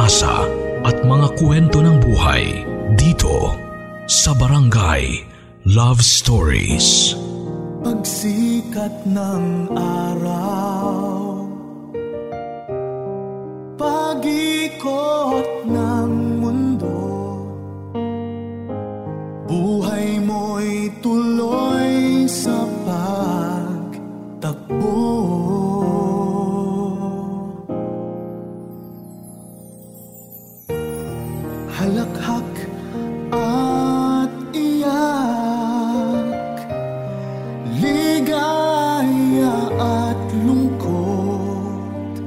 pag-asa at mga kwento ng buhay dito sa Barangay Love Stories. Pagsikat ng araw, pag-ikot ng mundo, buhay mo'y tuloy sa pagtakbo. Halakhak at iyak, ligaya at lungkot,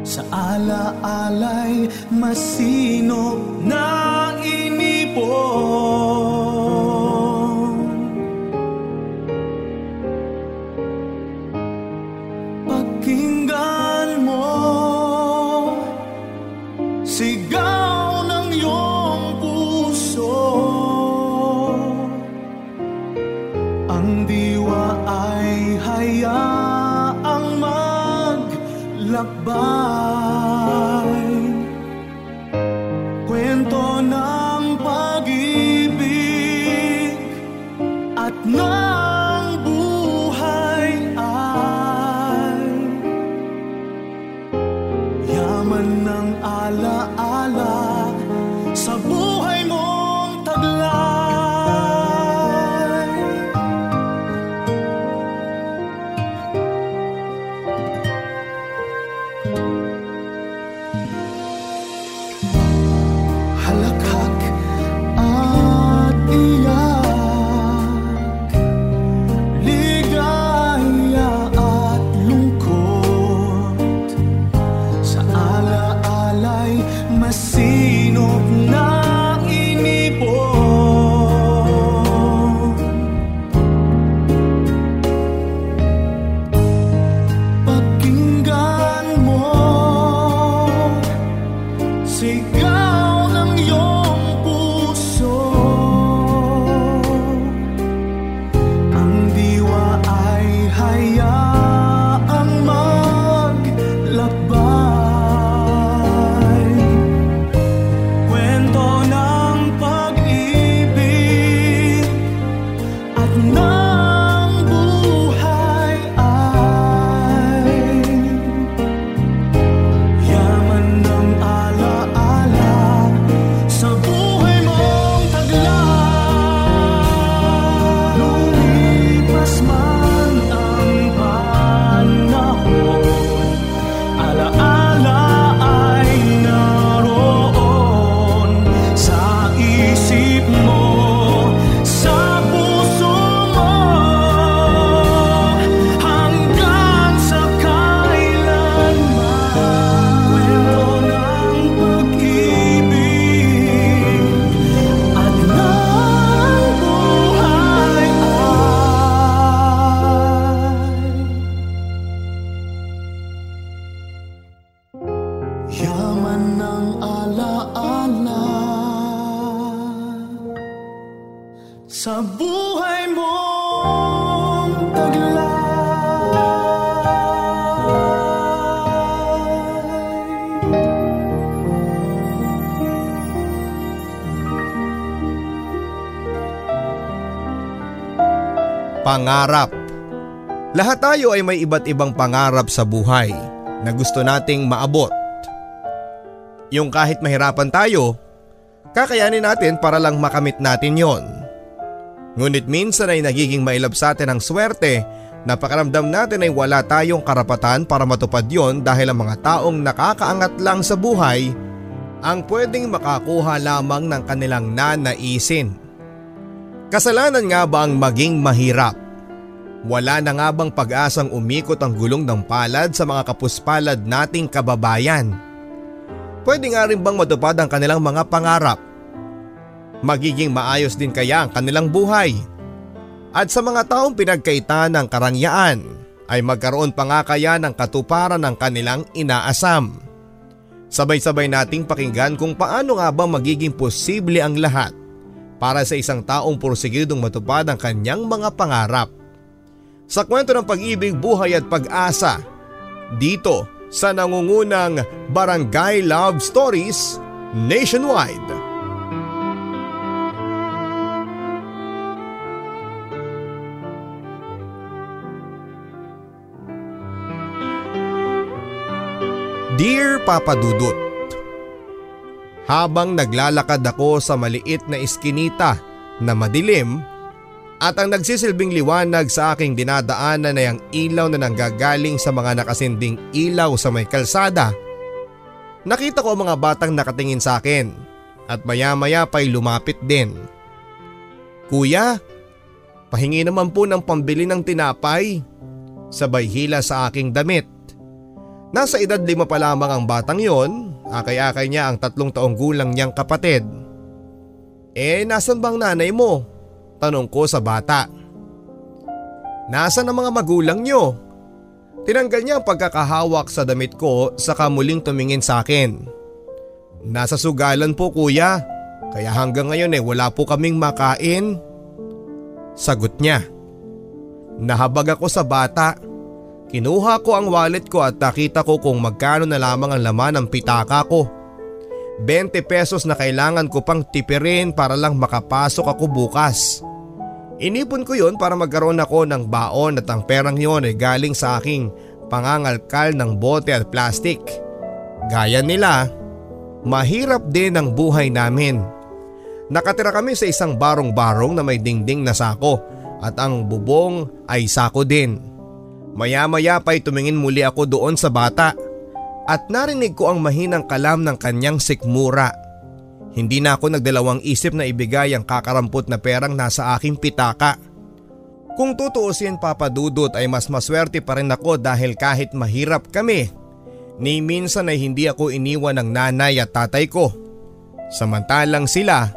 sa alaalay masino na inipon. Pakinggan mo sigaw lakbay, kwento ng pag-ibig at ng buhay ay yaman ng alaala sa buhay mong taglay. Halakhak at iyak, ligaya at lungkot, sa alaalay masinop na inipon. Pakinggan mo sigaw ng iyong puso, ang diwa ay hayaang maglakbay, kwento ng pag-ibig at ng buhay ay yaman ng alaala sa buhay mong taglay. Lumipas man ang panahon, alaala ay naroon sa isip mo, sa puso mo, hanggang sa kailanman. Kwento ng pag-ibig at ng buhay ay yaman ng alaala sa buhay mong taglay. Pangarap. Lahat tayo ay may iba't ibang pangarap sa buhay na gusto nating maabot. Yung kahit mahirapan tayo, kakayanin natin para lang makamit natin yon. Ngunit minsan ay nagiging mailap sa atin ang swerte na pakiramdam natin ay wala tayong karapatan para matupad yon dahil ang mga taong nakakaangat lang sa buhay ang pwedeng makakuha lamang ng kanilang nanaisin. Kasalanan nga ba ang maging mahirap? Wala na nga bang pag-asang umikot ang gulong ng palad sa mga kapuspalad nating kababayan? Pwede nga rin bang matupad ang kanilang mga pangarap? Magiging maayos din kaya ang kanilang buhay? At sa mga taong pinagkaitan ng karangyaan ay magkaroon pa nga kaya ng katuparan ng kanilang inaasam? Sabay-sabay nating pakinggan kung paano nga ba magiging posible ang lahat para sa isang taong porsigidong matupad ang kanyang mga pangarap. Sa kwento ng pag-ibig, buhay at pag-asa, dito sa nangungunang Barangay Love Stories nationwide. Dear Papa Dudut, habang naglalakad ako sa maliit na iskinita na madilim at ang nagsisilbing liwanag sa aking dinadaanan ay ang ilaw na nanggagaling sa mga nakasinding ilaw sa may kalsada, nakita ko ang mga batang nakatingin sa akin at maya-maya pa'y lumapit din. "Kuya, pahingi naman po ng pambili ng tinapay," sabay hila sa aking damit. Nasa edad 5 pa lamang ang batang yon, akay-akay niya ang 3 taong gulang niyang kapatid. "Eh, nasan bang nanay mo?" tanong ko sa bata. "Nasan ang mga magulang niyo?" Tinanggal niya ang pagkakahawak sa damit ko saka muling tumingin sa akin. "Nasa sugalan po kuya, kaya hanggang ngayon wala po kaming makain," sagot niya. Nahabag ako sa bata. Kinuha ko ang wallet ko at nakita ko kung magkano na lamang ang laman ng pitaka ko. 20 pesos na kailangan ko pang tipirin para lang makapasok ako bukas. Inipon ko yun para magkaroon ako ng baon at ang perang yun ay galing sa aking pangangalkal ng bote at plastik. Gaya nila, mahirap din ang buhay namin. Nakatira kami sa isang barong-barong na may dingding na sako at ang bubong ay sako din. Maya-maya pa'y tumingin muli ako doon sa bata at narinig ko ang mahinang kalam ng kanyang sikmura. Hindi na ako nagdalawang isip na ibigay ang kakarampot na perang nasa aking pitaka. Kung tutuusin Papa Dudut ay mas maswerte pa rin ako dahil kahit mahirap kami, ni minsan ay hindi ako iniwan ng nanay at tatay ko. Samantalang sila,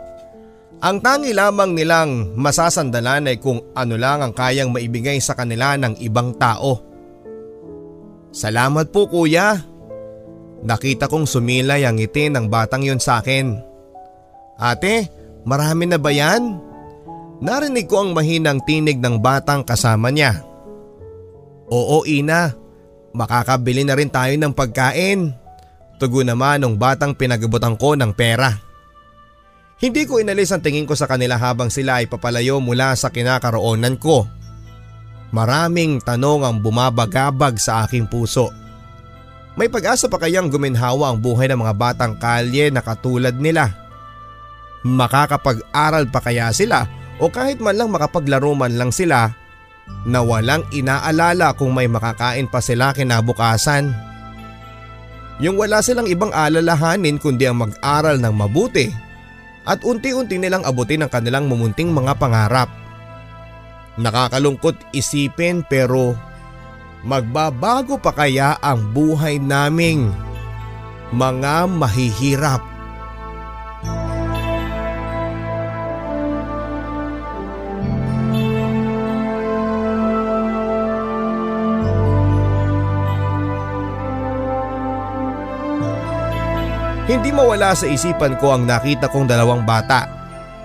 ang tangi lamang nilang masasandalan ay kung ano lang ang kayang maibigay sa kanila ng ibang tao. "Salamat po kuya." Nakita kong sumilay ang ngiti ng batang yon sa akin. "Ate, marami na ba yan?" Narinig ko ang mahinang tinig ng batang kasama niya. "Oo ina, makakabili na rin tayo ng pagkain," tugon naman ng batang pinagabutan ko ng pera. Hindi ko inalis ang tingin ko sa kanila habang sila ay papalayo mula sa kinakaroonan ko. Maraming tanong ang bumabagabag sa aking puso. May pag-asa pa kayang guminhawa ang buhay ng mga batang kalye na katulad nila? Makakapag-aral pa kaya sila o kahit man lang makapaglaro man lang sila na walang inaalala kung may makakain pa sila kinabukasan? Yung wala silang ibang alalahanin kundi ang mag-aral ng mabuti. At unti-unti nilang abutin ang kanilang mumunting mga pangarap. Nakakalungkot isipin pero magbabago pa kaya ang buhay naming mga mahihirap? Hindi mawala sa isipan ko ang nakita kong 2 bata.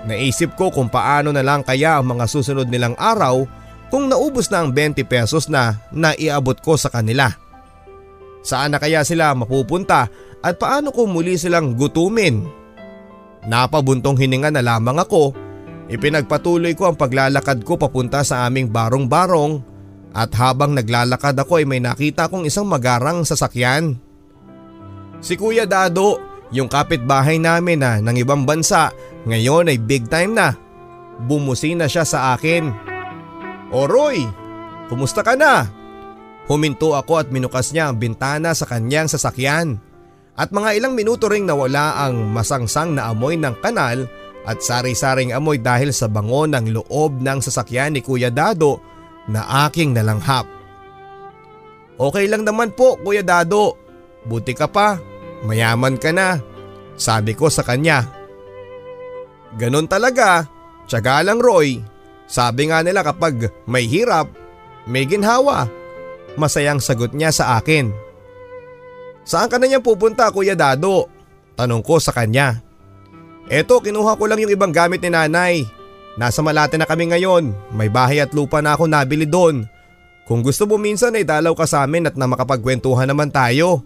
Naisip ko kung paano na lang kaya ang mga susunod nilang araw kung naubos na ang 20 pesos na naiabot ko sa kanila. Saan na kaya sila mapupunta at paano ko muli silang gutumin? Napabuntong hininga na lamang ako, ipinagpatuloy ko ang paglalakad ko papunta sa aming barong-barong at habang naglalakad ako ay may nakita kong isang magarang sasakyan. Si Kuya Dado, yung kapitbahay namin na ng ibang bansa, ngayon ay big time na. Bumusi na siya sa akin. "O Roy, kumusta ka na?" Huminto ako at minukas niya ang bintana sa kanyang sasakyan. At mga ilang minuto ring nawala ang masangsang na amoy ng kanal at sari-saring amoy dahil sa bango ng loob ng sasakyan ni Kuya Dado na aking nalanghap. "Okay lang naman po Kuya Dado, buti ka pa. Mayaman ka na," sabi ko sa kanya. "Ganon talaga, tiyaga lang Roy. Sabi nga nila kapag may hirap, may ginhawa," masayang sagot niya sa akin. "Saan ka na niyang pupunta Kuya Dado?" tanong ko sa kanya. "Eto, kinuha ko lang yung ibang gamit ni nanay. Nasa Malate na kami ngayon, may bahay at lupa na ako nabili doon. Kung gusto mo minsan ay dalaw ka sa amin at na makapagkwentuhan naman tayo."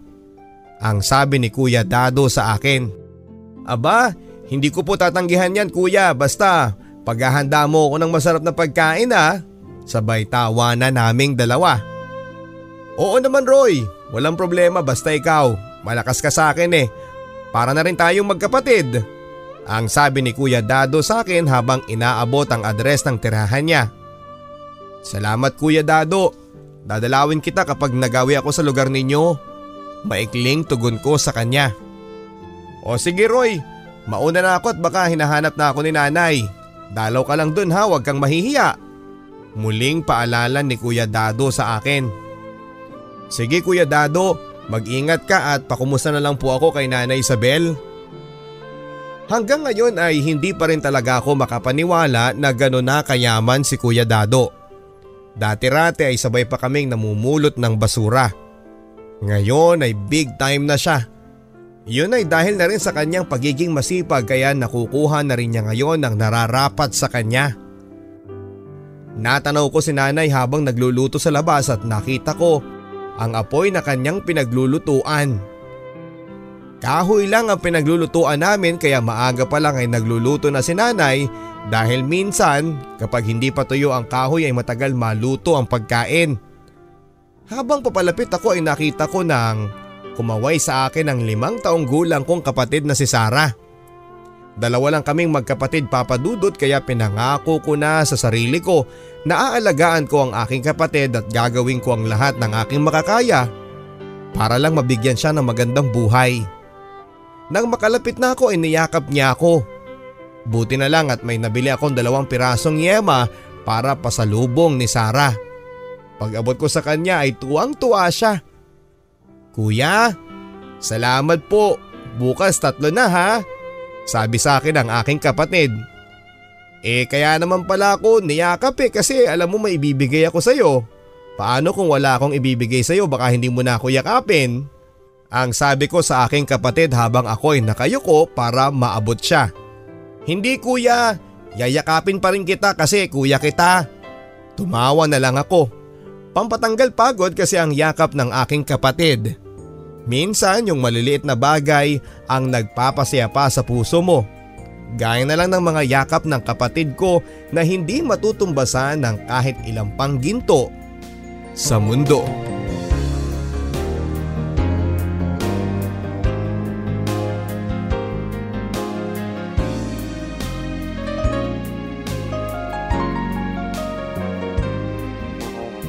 Ang sabi ni Kuya Dado sa akin. "Aba, hindi ko po tatanggihan yan kuya, basta paghahanda mo ako ng masarap na pagkain ha." Sabay tawa na naming dalawa. "Oo naman Roy, walang problema basta ikaw. Malakas ka sa akin eh. Para na rin tayong magkapatid." Ang sabi ni Kuya Dado sa akin habang inaabot ang address ng tirahan niya. "Salamat Kuya Dado, dadalawin kita kapag nagawi ako sa lugar ninyo." Maikling tugon ko sa kanya. "O sige Roy, mauna na ako at baka hinahanap na ako ni nanay. Dalaw ka lang dun ha, huwag kang mahihiya." Muling paalala ni Kuya Dado sa akin. "Sige Kuya Dado, mag-ingat ka at pakumusta na lang po ako kay Nanay Isabel." Hanggang ngayon ay hindi pa rin talaga ako makapaniwala na gano'n na kayaman si Kuya Dado. Dati-rati ay sabay pa kaming namumulot ng basura. Ngayon ay big time na siya. Yun ay dahil na rin sa kanyang pagiging masipag kaya nakukuha na rin niya ngayon ang nararapat sa kanya. Natanaw ko si nanay habang nagluluto sa labas at nakita ko ang apoy na kanyang pinaglulutuan. Kahoy lang ang pinaglulutuan namin kaya maaga pa lang ay nagluluto na si nanay. Dahil minsan kapag hindi pa tuyo ang kahoy ay matagal maluto ang pagkain. Habang papalapit ako ay nakita ko nang kumaway sa akin ang 5 taong gulang kong kapatid na si Sarah. Dalawa lang kaming magkapatid papadudot kaya pinangako ko na sa sarili ko na aalagaan ko ang aking kapatid at gagawin ko ang lahat ng aking makakaya para lang mabigyan siya ng magandang buhay. Nang makalapit na ako ay niyakap niya ako. Buti na lang at may nabili akong 2 pirasong yema para pasalubong ni Sarah. Pag-abot ko sa kanya ay tuwang-tuwa siya. "Kuya, salamat po. Bukas 3 na ha." Sabi sa akin ang aking kapatid. "Eh kaya naman pala ako niyakap eh kasi alam mo may ibibigay ako sa'yo. Paano kung wala akong ibibigay sa'yo baka hindi mo na ako yakapin?" Ang sabi ko sa aking kapatid habang ako'y nakayuko para maabot siya. "Hindi kuya, yayakapin pa rin kita kasi kuya kita." Tumawa na lang ako. Pampatanggal pagod kasi ang yakap ng aking kapatid. Minsan yung maliliit na bagay ang nagpapasaya pa sa puso mo. Gaya na lang ng mga yakap ng kapatid ko na hindi matutumbasan ng kahit ilang pang ginto sa mundo.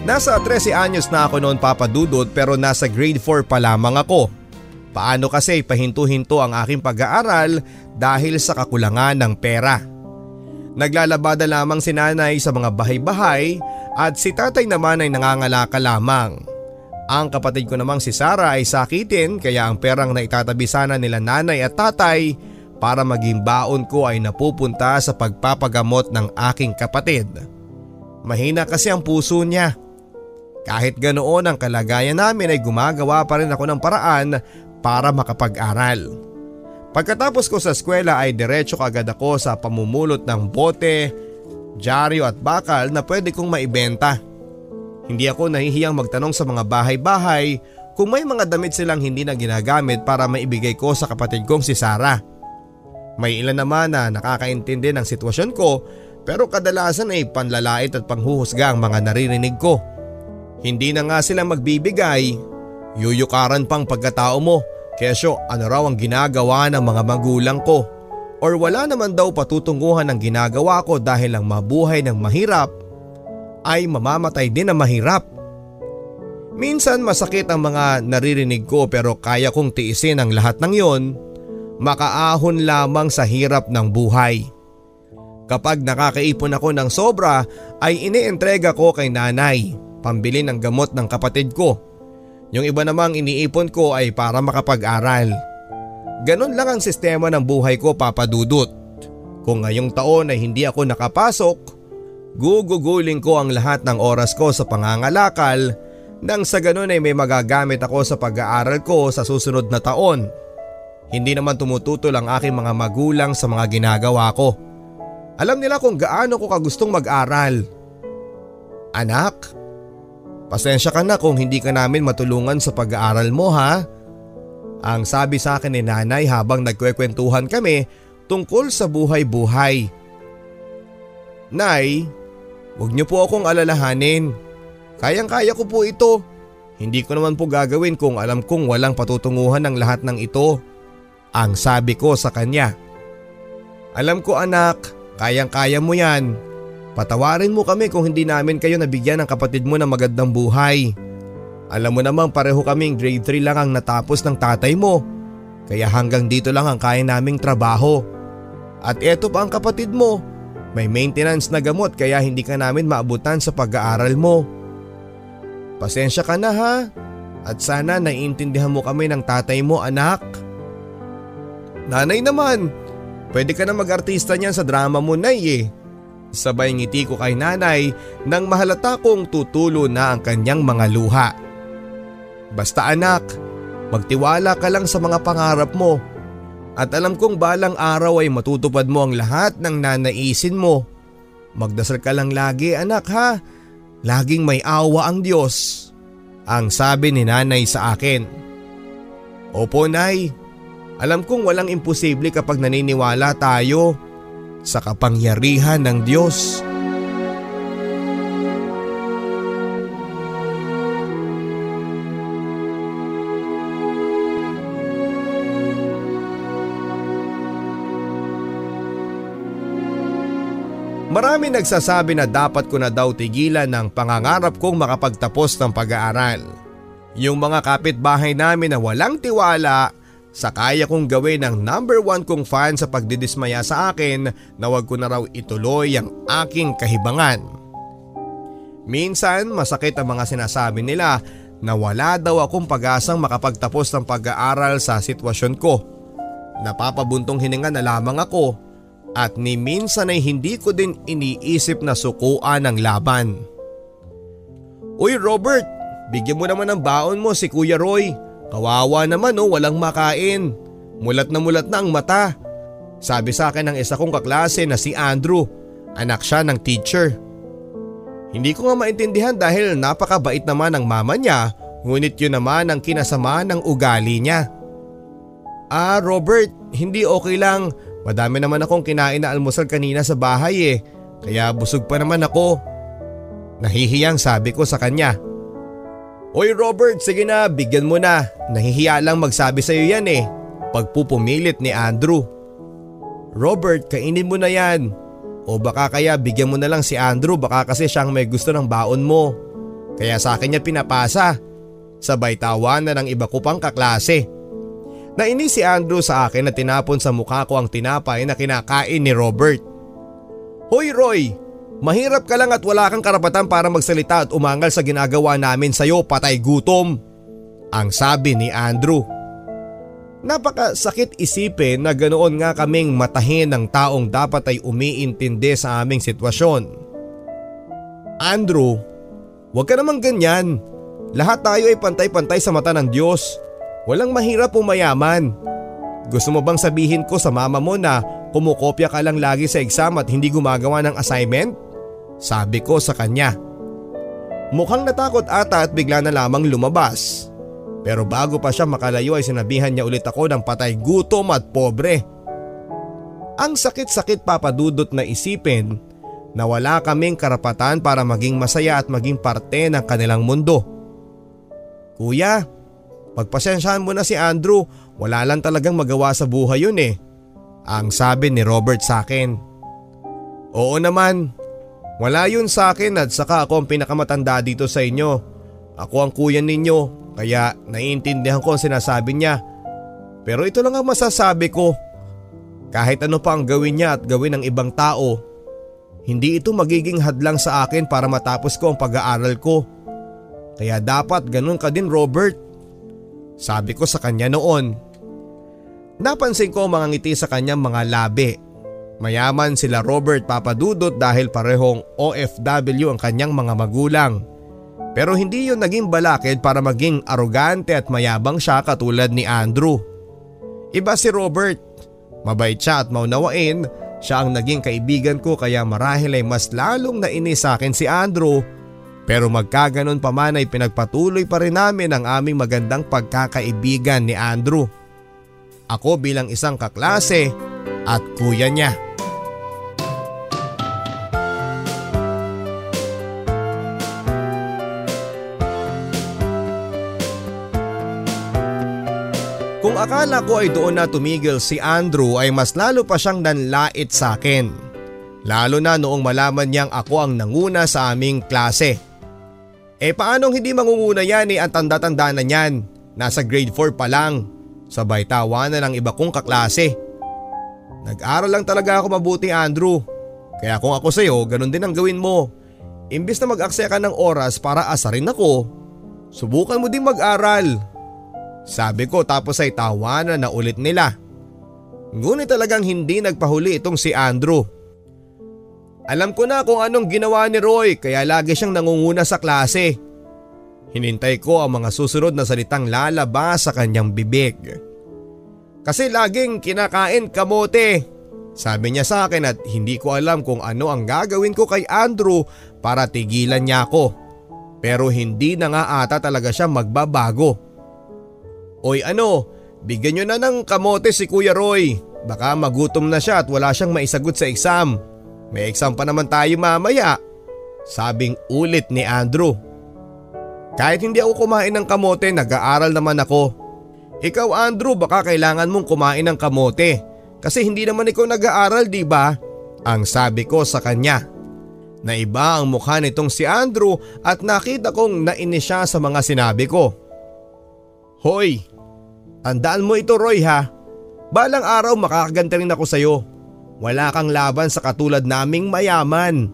Nasa 13 anyos na ako noon papadudod pero nasa grade 4 pa lamang ako. Paano kasi pahinto-hinto ang aking pag-aaral dahil sa kakulangan ng pera. Naglalabada lamang si nanay sa mga bahay-bahay at si tatay naman ay nangangalaka lamang. Ang kapatid ko namang si Sarah ay sakitin kaya ang perang na itatabi sana nila nanay at tatay para maging baon ko ay napupunta sa pagpapagamot ng aking kapatid. Mahina kasi ang puso niya. Kahit ganoon ang kalagayan namin ay gumagawa pa rin ako ng paraan para makapag-aral. Pagkatapos ko sa eskwela ay diretso agad ako sa pamumulot ng bote, dyaryo at bakal na pwede kong maibenta. Hindi ako nahihiyang magtanong sa mga bahay-bahay kung may mga damit silang hindi na ginagamit para maibigay ko sa kapatid kong si Sarah. May ilan naman na nakakaintindi ng sitwasyon ko pero kadalasan ay panlalait at panghuhusga ang mga naririnig ko. Hindi na nga sila magbibigay. Yuyukaran pang pagkatao mo. Kesyo ano raw ang ginagawa ng mga magulang ko. Or wala naman daw patutunguhan ang ginagawa ko dahil ang mabuhay ng mahirap ay mamamatay din ang mahirap. Minsan masakit ang mga naririnig ko pero kaya kong tiisin ang lahat ng yon. Makaahon lamang sa hirap ng buhay. Kapag nakakaipon ako ng sobra ay inientrega ko kay nanay. Pambili ng gamot ng kapatid ko. Yung iba namang iniipon ko ay para makapag-aral. Ganon lang ang sistema ng buhay ko papadudot. Kung ngayong taon ay hindi ako nakapasok, guguguling ko ang lahat ng oras ko sa pangangalakal nang sa ganon ay may magagamit ako sa pag-aaral ko sa susunod na taon. Hindi naman tumututol ang aking mga magulang sa mga ginagawa ko. Alam nila kung gaano ko kagustong mag-aral. "Anak, Pasensya ka na kung hindi ka namin matulungan sa pag-aaral mo ha. Ang sabi sa akin ni nanay habang nagkwekwentuhan kami tungkol sa buhay-buhay. Nay, huwag niyo po akong alalahanin. Kayang-kaya ko po ito. Hindi ko naman po gagawin kung alam kong walang patutunguhan ng lahat ng ito. Ang sabi ko sa kanya. Alam ko anak, kayang-kaya mo yan. Patawarin mo kami kung hindi namin kayo nabigyan ng kapatid mo ng magandang buhay. Alam mo namang pareho kaming grade 3 lang ang natapos ng tatay mo. Kaya hanggang dito lang ang kaya naming trabaho. At eto pa ang kapatid mo. May maintenance na gamot kaya hindi ka namin maabutan sa pag-aaral mo. Pasensya ka na ha. At sana naiintindihan mo kami ng tatay mo anak. Nanay naman, pwede ka na mag-artista niyan sa drama mo nay eh. Sabay ngiti ko kay nanay nang mahalata kong tutulo na ang kanyang mga luha. Basta anak, magtiwala ka lang sa mga pangarap mo. At alam kong balang araw ay matutupad mo ang lahat ng nanaisin mo. Magdasal ka lang lagi anak ha. Laging may awa ang Diyos. Ang sabi ni nanay sa akin. Opo nay, alam kong walang imposible kapag naniniwala tayo sa kapangyarihan ng Diyos. Marami nagsasabi na dapat ko na daw tigilan ng pangangarap kong makapagtapos ng pag-aaral. Yung mga kapitbahay namin na walang tiwala sa kaya kong gawin ng #1 kong fan sa pagdidismaya sa akin na wag ko na raw ituloy ang aking kahibangan. Minsan masakit ang mga sinasabi nila na wala daw akong pag-asang makapagtapos ng pag-aaral sa sitwasyon ko. Napapabuntong hininga na lamang ako at ni minsan ay hindi ko din iniisip na sukuan ang laban. Uy Robert, bigyan mo naman ng baon mo si Kuya Roy. Kawawa naman o walang makain. Mulat na ang mata. Sabi sa akin ng isa kong kaklase na si Andrew. Anak siya ng teacher. Hindi ko nga maintindihan dahil napakabait naman ng mama niya. Ngunit yun naman ang kinasama ng ugali niya. Ah Robert, hindi okay lang. Madami naman akong kinain na almusal kanina sa bahay eh. Kaya busog pa naman ako. Nahihiyang sabi ko sa kanya. Oy Robert, sige na, bigyan mo na. Nahihiya lang magsabi sa'yo yan eh. Pagpupumilit ni Andrew. Robert, kainin mo na yan. O baka kaya bigyan mo na lang si Andrew, baka kasi siyang may gusto ng baon mo. Kaya sa akin niya pinapasa. Sabay tawa na ng iba ko pang kaklase. Nainis si Andrew sa akin na tinapon sa mukha ko ang tinapay na kinakain ni Robert. Hoy Roy! Mahirap ka lang at wala kang karapatan para magsalita at umangal sa ginagawa namin sa'yo, patay gutom. Ang sabi ni Andrew. Napakasakit isipin na ganoon nga kaming matahin ng taong dapat ay umiintindi sa aming sitwasyon. Andrew, huwag ka namang ganyan. Lahat tayo ay pantay-pantay sa mata ng Diyos. Walang mahirap o mayaman. Gusto mo bang sabihin ko sa mama mo na kumukopya ka lang lagi sa exam at hindi gumagawa ng assignment? Sabi ko sa kanya. Mukhang natakot ata at bigla na lamang lumabas. Pero bago pa siya makalayo ay sinabihan niya ulit ako ng patay gutom at pobre. Ang sakit-sakit papadudot na isipin na wala kaming karapatan para maging masaya at maging parte ng kanilang mundo. Kuya, pagpasensyahan mo na si Andrew, wala lang talagang magawa sa buhay yun eh. Ang sabi ni Robert sa akin. Oo naman. Wala yun sa akin at saka ako ang pinakamatanda dito sa inyo. Ako ang kuya ninyo kaya naiintindihan ko ang sinasabi niya. Pero ito lang ang masasabi ko. Kahit ano pa ang gawin niya at gawin ng ibang tao, hindi ito magiging hadlang sa akin para matapos ko ang pag-aaral ko. Kaya dapat ganun ka din Robert. Sabi ko sa kanya noon. Napansin ko mga ngiti sa kanyang mga labi. Mayaman sila Robert papadudot dahil parehong OFW ang kanyang mga magulang. Pero hindi yun naging balakid para maging arugante at mayabang siya katulad ni Andrew. Iba si Robert. Mabait siya at maunawain. Siya ang naging kaibigan ko kaya marahil ay mas lalong nainis sa akin si Andrew. Pero magkaganon pa man ay pinagpatuloy pa rin namin ang aming magandang pagkakaibigan ni Andrew. Ako bilang isang kaklase at kuya niya. Kung akala ko ay doon na tumigil si Andrew ay mas lalo pa siyang nanlait sa akin. Lalo na noong malaman niyang ako ang nanguna sa aming klase. Eh paanong hindi mangunguna yan eh, ang tanda-tanda na niyan. Nasa grade 4 pa lang. Sabay tawanan ng iba kong kaklase. Nag-aral lang talaga ako mabuti, Andrew. Kaya kung ako sa'yo, ganun din ang gawin mo. Imbis na mag-aksaya ka ng oras para asarin ako, subukan mo din mag-aral. Sabi ko tapos ay tawanan na ulit nila. Ngunit talagang hindi nagpahuli itong si Andrew. Alam ko na kung anong ginawa ni Roy kaya lagi siyang nangunguna sa klase. Hinintay ko ang mga susunod na salitang lalabas sa kanyang bibig. Kasi laging kinakain kamote. Sabi niya sa akin at hindi ko alam kung ano ang gagawin ko kay Andrew para tigilan niya ako. Pero hindi na nga ata talaga siya magbabago. Oy ano, bigyan niyo na ng kamote si Kuya Roy. Baka magutom na siya at wala siyang maisagot sa exam. May exam pa naman tayo mamaya, sabing ulit ni Andrew. Kahit hindi ako kumain ng kamote, nag-aaral naman ako. Ikaw Andrew, baka kailangan mong kumain ng kamote kasi hindi naman ikaw nag-aaral, di ba? Ang sabi ko sa kanya. Naiba ang mukha nitong si Andrew at nakita kong nainis siya sa mga sinabi ko. Hoy, tandaan mo ito Roy ha. Balang araw makakaganti rin ako sa'yo. Wala kang laban sa katulad naming mayaman.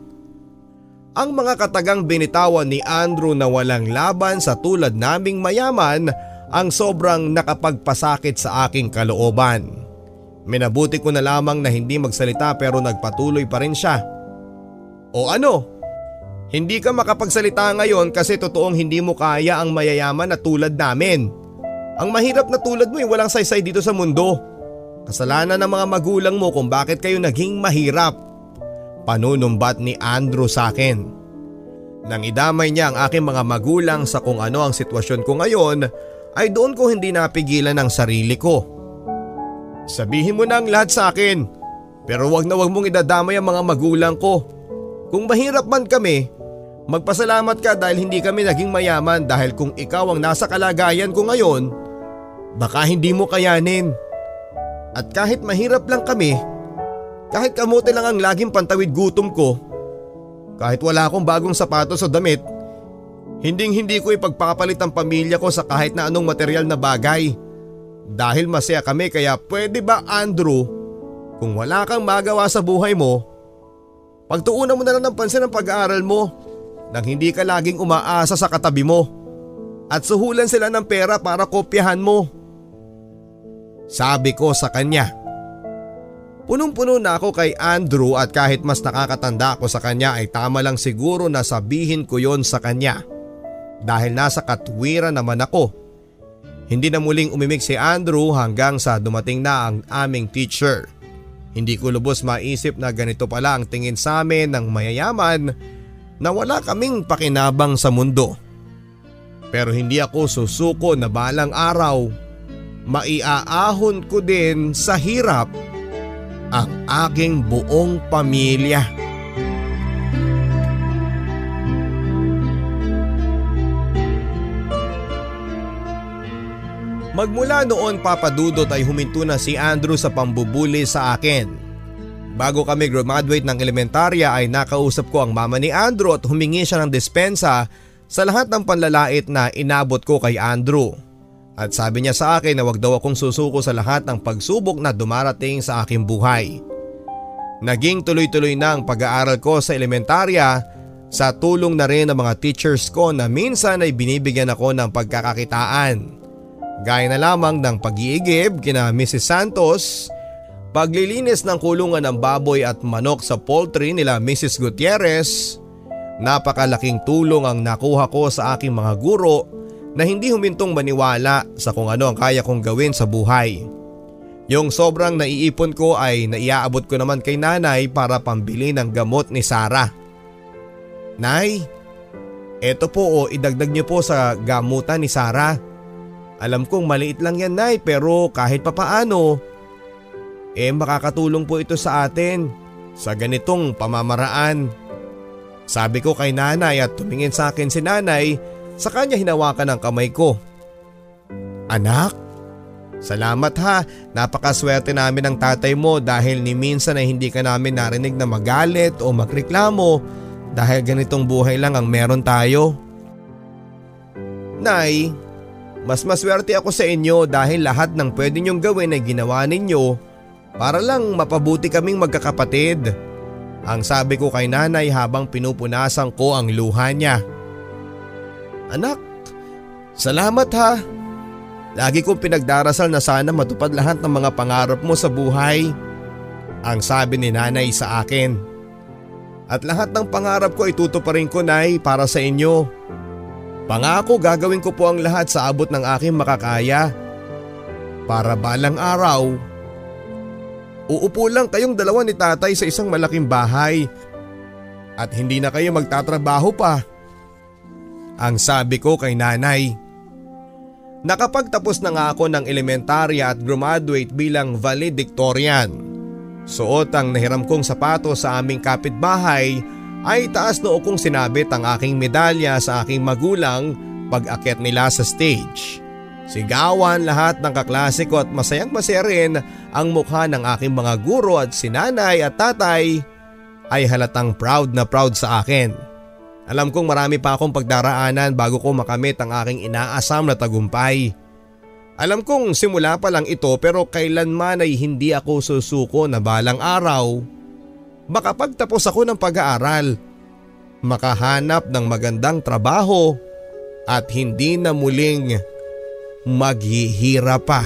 Ang mga katagang binitawan ni Andrew na walang laban sa tulad naming mayaman ang sobrang nakapagpasakit sa aking kalooban. Minabuti ko na lamang na hindi magsalita pero nagpatuloy pa rin siya. O ano? Hindi ka makapagsalita ngayon kasi totoong hindi mo kaya ang mayayaman na tulad namin. Ang mahirap na tulad mo ay walang saysay dito sa mundo. Kasalanan ng mga magulang mo kung bakit kayo naging mahirap. Panunumbat ni Andrew sa akin. Nang idamay niya ang aking mga magulang sa kung ano ang sitwasyon ko ngayon, ay doon ko hindi napigilan ang sarili ko. Sabihin mo na ang lahat sa akin, pero wag na wag mong idadamay ang mga magulang ko. Kung mahirap man kami, magpasalamat ka dahil hindi kami naging mayaman dahil kung ikaw ang nasa kalagayan ko ngayon, baka hindi mo kayanin. At kahit mahirap lang kami, kahit kamote lang ang laging pantawid gutom ko, kahit wala akong bagong sapatos o damit, hinding-hindi ko ipagpapalit ang pamilya ko sa kahit na anong material na bagay. Dahil masaya kami kaya pwede ba Andrew, kung wala kang magawa sa buhay mo, pagtuunan mo na lang ng pansin ang pag-aaral mo nang hindi ka laging umaasa sa katabi mo at suhulan sila ng pera para kopyahan mo. Sabi ko sa kanya. Punong-puno na ako kay Andrew at kahit mas nakakatanda ako sa kanya ay tama lang siguro na sabihin ko yon sa kanya. Dahil nasa katwiran naman ako. Hindi na muling umimik si Andrew hanggang sa dumating na ang aming teacher. Hindi ko lubos maisip na ganito pala ang tingin sa amin ng mayayaman na wala kaming pakinabang sa mundo. Pero hindi ako susuko na balang araw maiaahon ko din sa hirap ang aking buong pamilya. Magmula noon papadudot ay huminto na si Andrew sa pambubuli sa akin. Bago kami graduate ng elementarya ay nakausap ko ang mama ni Andrew at humingi siya ng dispensa sa lahat ng panlalait na inabot ko kay Andrew. At sabi niya sa akin na wag daw akong susuko sa lahat ng pagsubok na dumarating sa aking buhay. Naging tuloy-tuloy na ang pag-aaral ko sa elementarya sa tulong na rin ng mga teachers ko na minsan ay binibigyan ako ng pagkakakitaan. Gaya na lamang ng pag-iigib kina Mrs. Santos, paglilinis ng kulungan ng baboy at manok sa poultry nila Mrs. Gutierrez. Napakalaking tulong ang nakuha ko sa aking mga guro na hindi humintong maniwala sa kung ano ang kaya kong gawin sa buhay. Yung sobrang naiipon ko ay naiaabot ko naman kay nanay para pambili ng gamot ni Sarah. Nay, Eto po o, idagdag niyo po sa gamutan ni Sarah. Alam kong maliit lang yan, Nay, pero kahit papaano, makakatulong po ito sa atin sa ganitong pamamaraan. Sabi ko kay Nanay at tumingin sa akin si Nanay, sa kanya hinawakan ang kamay ko. Anak, salamat ha, napakaswerte namin ng tatay mo dahil ni minsan ay hindi ka namin narinig na magalit o magreklamo dahil ganitong buhay lang ang meron tayo. Nay, mas maswerte ako sa inyo dahil lahat ng pwede niyong gawin ay ginawa ninyo para lang mapabuti kaming magkakapatid. Ang sabi ko kay Nanay habang pinupunasan ko ang luha niya. Anak, salamat ha. Lagi kong pinagdarasal na sana matupad lahat ng mga pangarap mo sa buhay. Ang sabi ni Nanay sa akin. At lahat ng pangarap ko itutuparin ko, Nay, para sa inyo. Pangako gagawin ko po ang lahat sa abot ng aking makakaya. Para balang araw, uupo lang kayong dalawa ni Tatay sa isang malaking bahay. At hindi na kayo magtatrabaho pa. Ang sabi ko kay Nanay. Nakapagtapos na nga ako ng elementarya at graduate bilang valedictorian. Suot ang nahiram kong sapatos sa aming kapitbahay ay taas noo kong sinabit ang aking medalya sa aking magulang pag-akyat nila sa stage. Sigawan lahat ng kaklase ko at masayang masaya rin ang mukha ng aking mga guro at si Nanay at Tatay ay halatang proud na proud sa akin. Alam kong marami pa akong pagdaraanan bago ko makamit ang aking inaasam na tagumpay. Alam kong simula pa lang ito pero kailanman ay hindi ako susuko na balang araw. Makapagtapos ako ng pag-aaral, makahanap ng magandang trabaho at hindi na muling maghihirap pa.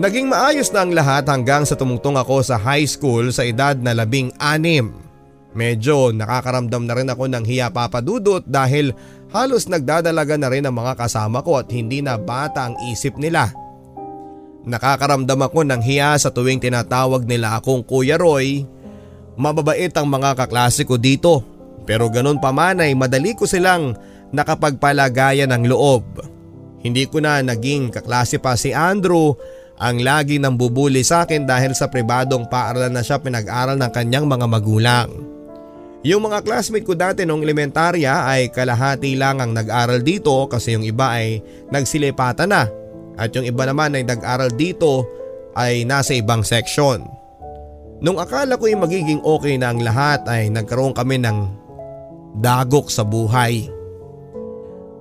Naging maayos na ang lahat hanggang sa tumungtong ako sa high school sa edad na 16. Medyo nakakaramdam na rin ako ng hiya, papadudot, dahil halos nagdadalaga na rin ang mga kasama ko at hindi na bata ang isip nila. Nakakaramdam ako ng hiya sa tuwing tinatawag nila akong Kuya Roy. Mababait ang mga kaklase ko dito pero ganun pa man ay madali ko silang nakapagpalagayan ng loob. Hindi ko na naging kaklase pa si Andrew ang lagi nang bubuli sa akin dahil sa pribadong paaralan na siya pinag-aral ng kanyang mga magulang. Yung mga classmate ko dati noong elementarya ay kalahati lang ang nag-aral dito kasi yung iba ay nagsilipatan na at yung iba naman ay nag-aral dito ay nasa ibang section. Nung akala ko ay magiging okay na ang lahat ay nagkaroon kami ng dagok sa buhay.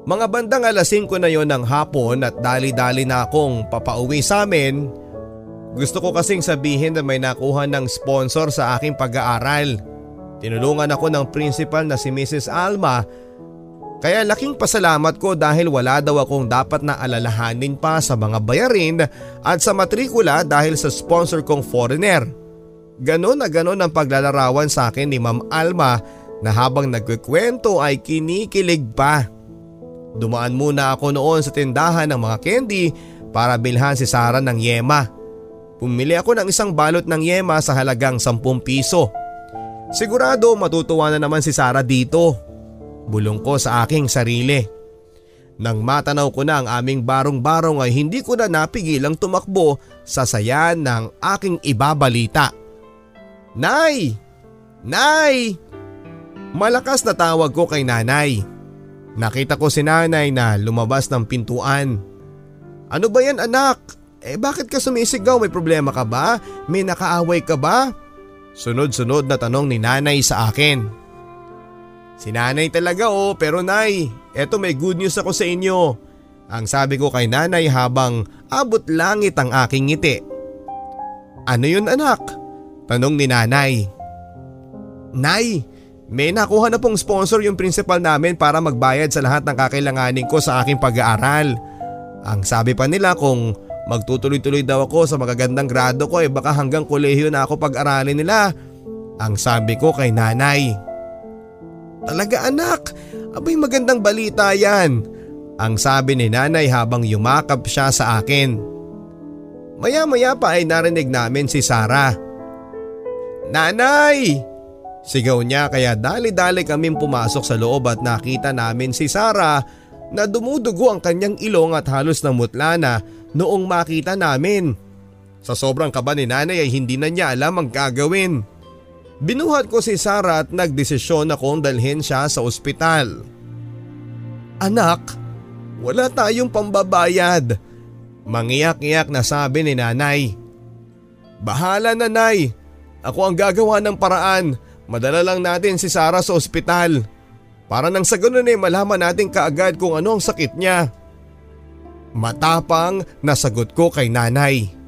Mga bandang 5 na yon ng hapon at dali-dali na akong papauwi sa amin. Gusto ko kasing sabihin na may nakuha ng sponsor sa aking pag-aaral. Tinulungan ako ng principal na si Mrs. Alma. Kaya laking pasalamat ko dahil wala daw akong dapat na alalahanin pa sa mga bayarin at sa matrikula dahil sa sponsor kong foreigner. Ganon na ganon ang paglalarawan sa akin ni Ma'am Alma na habang nagkukwento ay kinikilig pa. Dumaan muna ako noon sa tindahan ng mga candy para bilhan si Sarah ng yema. Pumili ako ng isang balot ng yema sa halagang 10 piso. Sigurado matutuwa na naman si Sarah dito. Bulong ko sa aking sarili. Nang matanaw ko na ang aming barong-barong ay hindi ko na napigilang tumakbo sa saya ng aking ibabalita. Nay! Nay! Malakas na tawag ko kay Nanay. Nakita ko si Nanay na lumabas ng pintuan. Ano ba yan, anak? Bakit ka sumisigaw? May problema ka ba? May nakaaway ka ba? Sunod-sunod na tanong ni Nanay sa akin. Si Nanay talaga pero Nay, eto may good news ako sa inyo. Ang sabi ko kay Nanay habang abot langit ang aking ngiti. Ano yun, anak? Tanong ni Nanay. Nay, may nakuha na pong sponsor yung principal namin para magbayad sa lahat ng kakailanganin ko sa aking pag-aaral. Ang sabi pa nila kung magtutuloy-tuloy daw ako sa magagandang grado ko baka hanggang kolehiyo na ako pag-aralin nila. Ang sabi ko kay Nanay. Talaga anak, abay magandang balita yan. ang sabi ni nanay habang yumakap siya sa akin. Maya-maya pa ay narinig namin si Sarah. "Nanay!" sigaw niya, kaya dali-dali kaming pumasok sa loob at nakita namin si Sarah na dumudugo ang kanyang ilong at halos namutla na noong makita namin. Sa sobrang kaba ni nanay ay hindi na niya alam ang gagawin. Binuhat ko si Sarah at nagdesisyon akong dalhin siya sa ospital. "Anak, wala tayong pambabayad," mangiyak-iyak na sabi ni nanay. "Bahala na, Nay, ako ang gagawa ng paraan. Madala lang natin si Sarah sa ospital para nang sa ganun ay malaman natin kaagad kung ano ang sakit niya." Matapang na sagot ko kay nanay.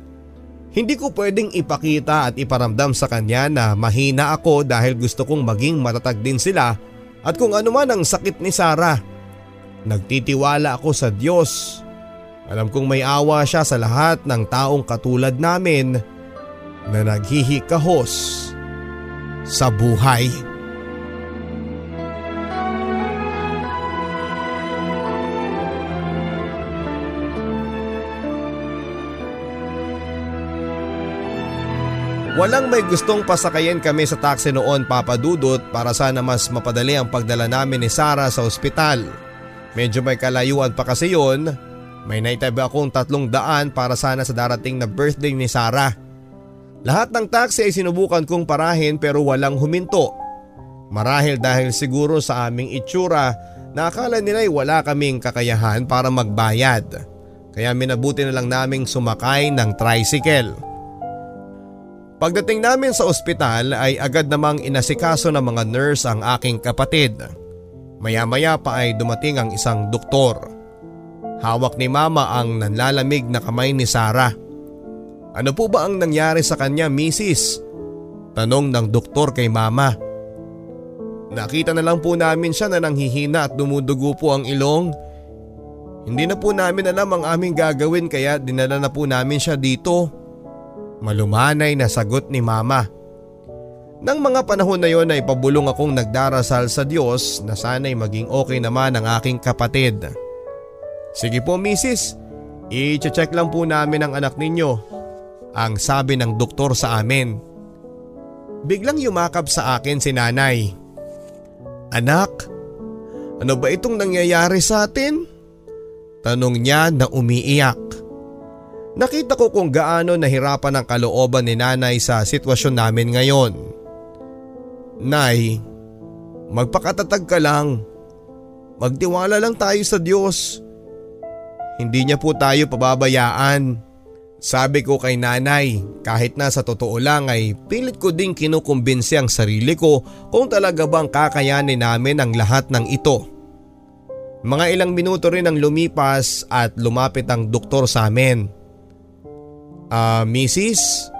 Hindi ko pwedeng ipakita at iparamdam sa kanya na mahina ako dahil gusto kong maging matatag din sila at kung ano man ang sakit ni Sarah. Nagtitiwala ako sa Diyos. Alam kong may awa siya sa lahat ng taong katulad namin na naghihikahos sa buhay. Walang may gustong pasakayin kami sa taxi noon, Papa Dudut, para sana mas mapadali ang pagdala namin ni Sarah sa ospital. Medyo may kalayuan pa kasi yun. May naitabi akong 300 para sana sa darating na birthday ni Sarah. Lahat ng taxi ay sinubukan kong parahin pero walang huminto. Marahil dahil siguro sa aming itsura na akala nila'y wala kaming kakayahan para magbayad. Kaya minabuti na lang naming sumakay ng tricycle. Pagdating namin sa ospital ay agad namang inasikaso ng mga nurse ang aking kapatid. Maya-maya pa ay dumating ang isang doktor. Hawak ni Mama ang nanlalamig na kamay ni Sarah. "Ano po ba ang nangyari sa kanya, Mrs.? Tanong ng doktor kay Mama. "Nakita na lang po namin siya na nanghihina at dumudugo po ang ilong. Hindi na po namin alam ang aming gagawin kaya dinala na po namin siya dito." Malumanay na sagot ni Mama. Nang mga panahon na yon ay pabulong akong nagdarasal sa Diyos na sana'y maging okay naman ang aking kapatid. "Sige po, Mrs., i-check lang po namin ang anak ninyo," ang sabi ng doktor sa amin. Biglang yumakap sa akin si nanay. "Anak, ano ba itong nangyayari sa atin?" tanong niya na umiiyak. Nakita ko kung gaano nahirapan ang kalooban ni nanay sa sitwasyon namin ngayon. "Nay, magpakatatag ka lang. Magtiwala lang tayo sa Diyos. Hindi niya po tayo pababayaan," sabi ko kay nanay. Kahit na sa totoo lang ay pilit ko ding kinukumbinsi ang sarili ko kung talaga bang kakayanin namin ang lahat ng ito. Mga ilang minuto rin ang lumipas at lumapit ang doktor sa amin. "Mrs.,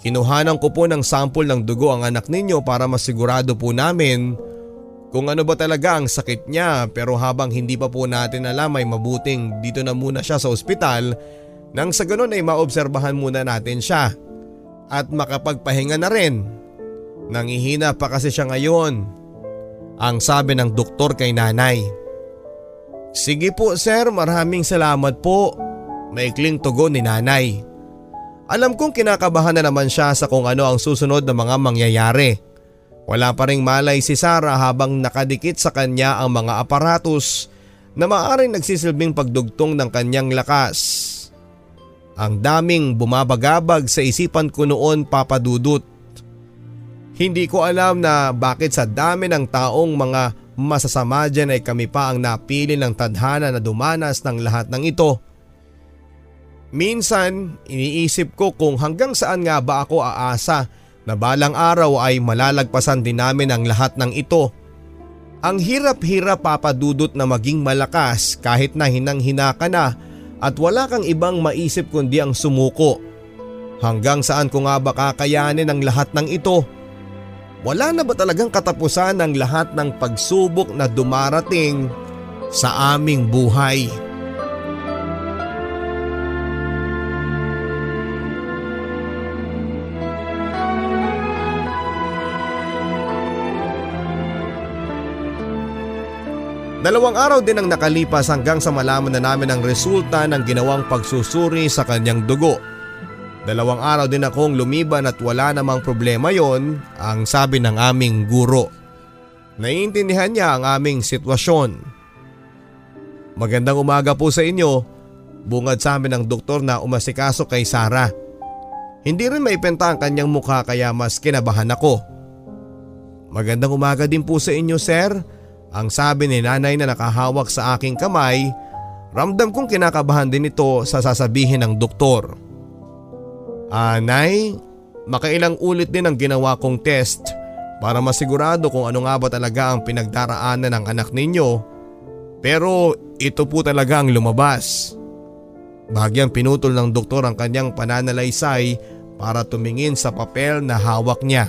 kinuhanan ko po ng sample ng dugo ang anak ninyo para masigurado po namin kung ano ba talaga ang sakit niya pero habang hindi pa po natin alam ay mabuting dito na muna siya sa ospital nang sa ganun ay maobserbahan muna natin siya at makapagpahinga na rin. Nangihina pa kasi siya ngayon," ang sabi ng doktor kay nanay. "Sige po, sir, maraming salamat po," maikling tugon ni nanay. Alam kong kinakabahan na naman siya sa kung ano ang susunod na mga mangyayari. Wala pa ring malay si Sarah habang nakadikit sa kanya ang mga aparatos na maaaring nagsisilbing pagdugtong ng kanyang lakas. Ang daming bumabagabag sa isipan ko noon, Papa Dudut. Hindi ko alam na bakit sa dami ng taong mga masasama dyan ay kami pa ang napili ng tadhana na dumanas ng lahat ng ito. Minsan, iniisip ko kung hanggang saan nga ba ako aasa na balang araw ay malalagpasan din namin ang lahat ng ito. Ang hirap-hirap, Papa Dudut, na maging malakas kahit na hinang-hina ka na at wala kang ibang maisip kundi ang sumuko. Hanggang saan ko nga ba kakayanin ang lahat ng ito? Wala na ba talagang katapusan ang lahat ng pagsubok na dumarating sa aming buhay? Dalawang araw din ang nakalipas hanggang sa malaman na namin ang resulta ng ginawang pagsusuri sa kanyang dugo. Dalawang araw din akong lumiban at wala namang problema yon, ang sabi ng aming guro. Naiintindihan niya ang aming sitwasyon. Magandang umaga po sa inyo, bungad sa amin ng doktor na umasikaso kay Sarah. Hindi rin maipenta ang kanyang mukha kaya mas kinabahan ako. Magandang umaga din po sa inyo, sir. Ang sabi ni nanay na nakahawak sa aking kamay, ramdam kong kinakabahan din ito sa sasabihin ng doktor. Anay, makailang ulit din ang ginawa kong test para masigurado kung ano nga ba talaga ang pinagdaraanan ng anak ninyo, pero ito po talaga ang lumabas. Bahagyang pinutol ng doktor ang kanyang pananalaysay para tumingin sa papel na hawak niya.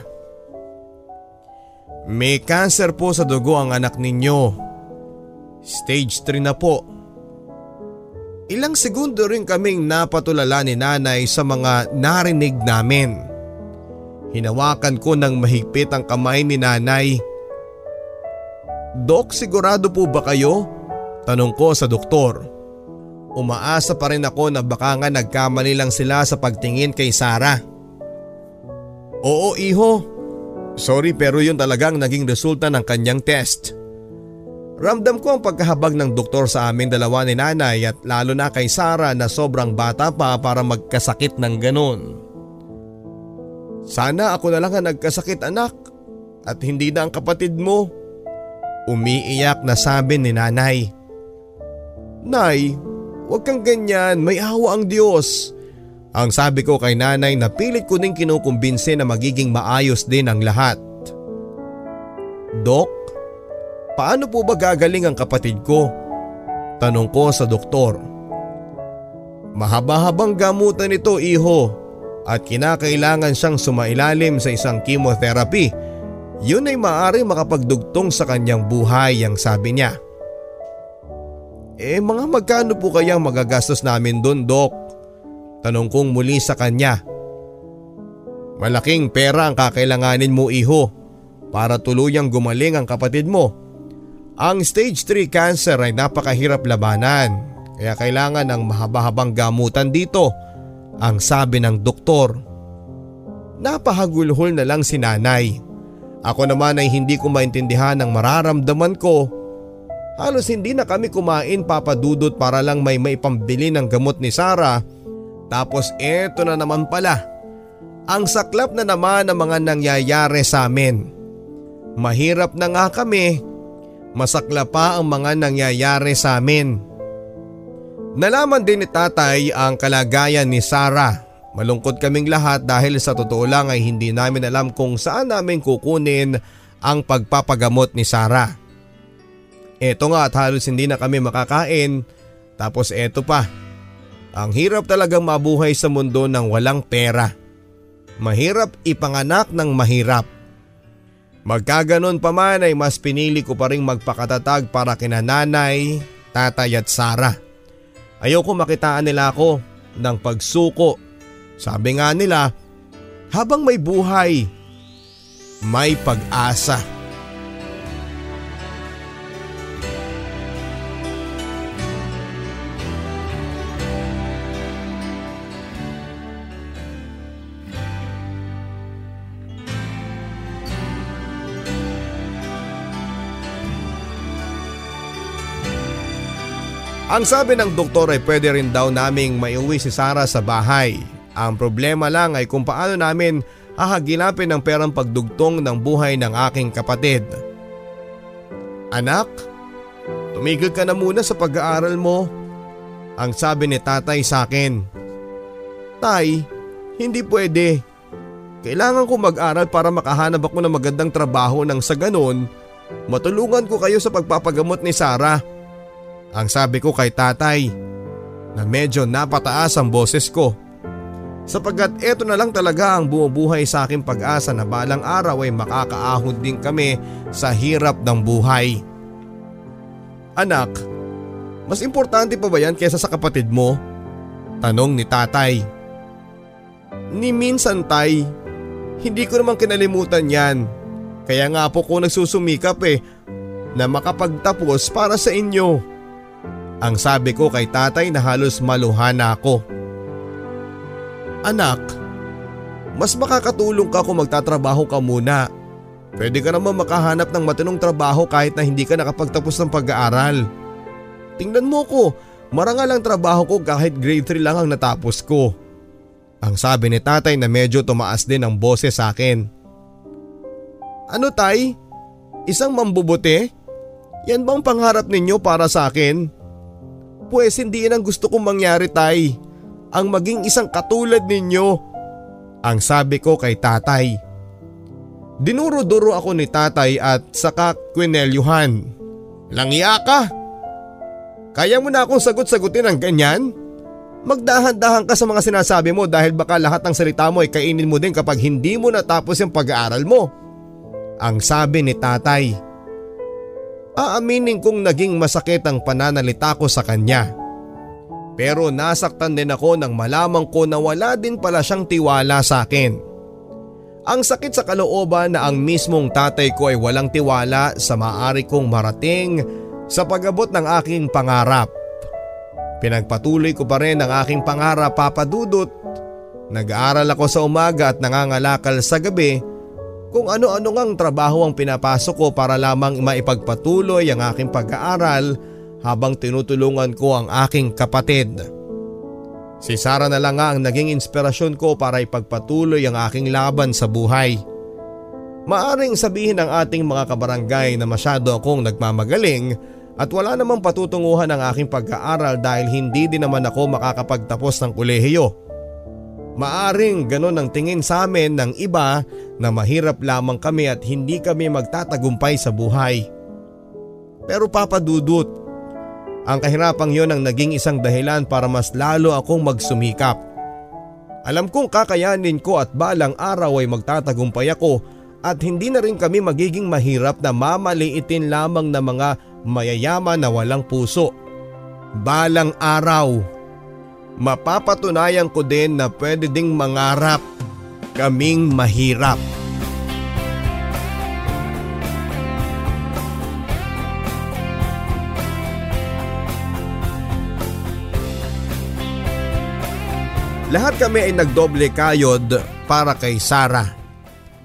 May cancer po sa dugo ang anak ninyo. Stage 3 na po. Ilang segundo rin kaming napatulala ni nanay sa mga narinig namin. Hinawakan ko ng mahigpit ang kamay ni nanay. Dok, sigurado po ba kayo? Tanong ko sa doktor. Umaasa pa rin ako na baka nga nagkamali lang sila sa pagtingin kay Sarah. Oo, iho. Sorry pero yun talagang naging resulta ng kanyang test. Ramdam ko ang pagkahabag ng doktor sa aming dalawa ni nanay at lalo na kay Sarah na sobrang bata pa para magkasakit ng ganun. Sana ako na lang ang nagkasakit, anak, at hindi na ang kapatid mo. Umiiyak na sabi ni nanay. Nay, huwag kang ganyan, may awa ang Diyos. Ang sabi ko kay nanay na pilit ko ding kinukumbinse na magiging maayos din ang lahat. Dok, paano po ba gagaling ang kapatid ko? Tanong ko sa doktor. Mahaba-habang gamutan ito, iho, at kinakailangan siyang sumailalim sa isang chemotherapy. Yun ay maaari makapagdugtong sa kanyang buhay, ang sabi niya. Mga magkano po kayang magagastos namin dun, Dok? Tanong kong muli sa kanya. Malaking pera ang kakailanganin mo, iho, para tuluyang gumaling ang kapatid mo. Ang stage 3 cancer ay napakahirap labanan, kaya kailangan ng mahaba-habang gamutan dito, ang sabi ng doktor. Napahagulhol na lang si nanay. Ako naman ay hindi ko maintindihan ang mararamdaman ko. Halos hindi na kami kumain, papadudot, para lang may maipambili ng gamot ni Sarah. Tapos eto na naman pala, ang saklap na naman ang mga nangyayari sa amin. Mahirap na nga kami, masakla pa ang mga nangyayari sa amin. Nalaman din ni tatay ang kalagayan ni Sarah. Malungkot kaming lahat dahil sa totoo lang ay hindi namin alam kung saan namin kukunin ang pagpapagamot ni Sarah. Eto nga at halos hindi na kami makakain, tapos eto pa. Ang hirap talagang mabuhay sa mundo ng walang pera. Mahirap ipanganak ng mahirap. Magkaganon pa man ay mas pinili ko pa rin magpakatatag para kina nanay, tatay at Sarah. Ayoko makitaan nila ako ng pagsuko. Sabi nga nila, habang may buhay, may pag-asa. Ang sabi ng doktor ay pwede rin daw naming maiuwi si Sarah sa bahay. Ang problema lang ay kung paano namin hahagilapin ang perang pagdugtong ng buhay ng aking kapatid. Anak, tumigil ka na muna sa pag-aaral mo, ang sabi ni tatay sa akin. Tay, hindi pwede. Kailangan ko mag-aral para makahanap ako ng magandang trabaho nang sa ganun, matulungan ko kayo sa pagpapagamot ni Sarah. Ang sabi ko kay tatay na medyo napataas ang boses ko sapagkat eto na lang talaga ang bumubuhay sa aking pag-asa na balang araw ay makakaahon din kami sa hirap ng buhay. Anak, mas importante pa ba yan kesa sa kapatid mo? Tanong ni tatay. Ni minsan, tay, hindi ko naman kinalimutan yan. Kaya nga po ko nagsusumikap na makapagtapos para sa inyo. Ang sabi ko kay tatay na halos maluhana ako. Anak, mas makakatulong ka kung magtatrabaho ka muna. Pwede ka naman makahanap ng matinong trabaho kahit na hindi ka nakapagtapos ng pag-aaral. Tingnan mo ko, marangal ang trabaho ko kahit grade 3 lang ang natapos ko. Ang sabi ni tatay na medyo tumaas din ang boses sa akin. Ano tay? Isang mambubote? Yan bang pangarap ninyo para sa akin? Pwes hindi yan ang gusto kong mangyari tay. Ang maging isang katulad ninyo. Ang sabi ko kay tatay. Dinuro-duro ako ni tatay at saka kwenelyuhan. Langya ka! Kaya mo na akong sagot-sagutin ang ganyan? Magdahan-dahan ka sa mga sinasabi mo dahil baka lahat ng salita mo ay kainin mo din kapag hindi mo natapos yung pag-aaral mo. Ang sabi ni tatay. Aaminin kong naging masakit ang pananalita ko sa kanya. Pero nasaktan din ako nang malaman ko na wala din pala siyang tiwala sa akin. Ang sakit sa kalooban na ang mismong tatay ko ay walang tiwala sa maaari kong marating sa pag-abot ng aking pangarap. Pinagpatuloy ko pa rin ang aking pangarap, Papa Dudut. Nag-aaral ako sa umaga at nangangalakal sa gabi kung ano-ano ngang trabaho ang pinapasok ko para lamang maipagpatuloy ang aking pag-aaral habang tinutulungan ko ang aking kapatid. Si Sara na lang nga ang naging inspirasyon ko para ipagpatuloy ang aking laban sa buhay. Maaring sabihin ng ating mga kabarangay na masyado akong nagmamagaling at wala namang patutunguhan ang aking pag-aaral dahil hindi din naman ako makakapagtapos ng kolehiyo. Maaring ganon ang tingin sa amin ng iba na mahirap lamang kami at hindi kami magtatagumpay sa buhay. Pero Papa Dudut, ang kahirapang yon ang naging isang dahilan para mas lalo akong magsumikap. Alam kong kakayanin ko at balang araw ay magtatagumpay ako at hindi na rin kami magiging mahirap na mamaliitin lamang na mga mayayaman na walang puso. Balang araw, mapapatunayan ko din na pwede ding mangarap kaming mahirap. Lahat kami ay nagdoble kayod para kay Sara.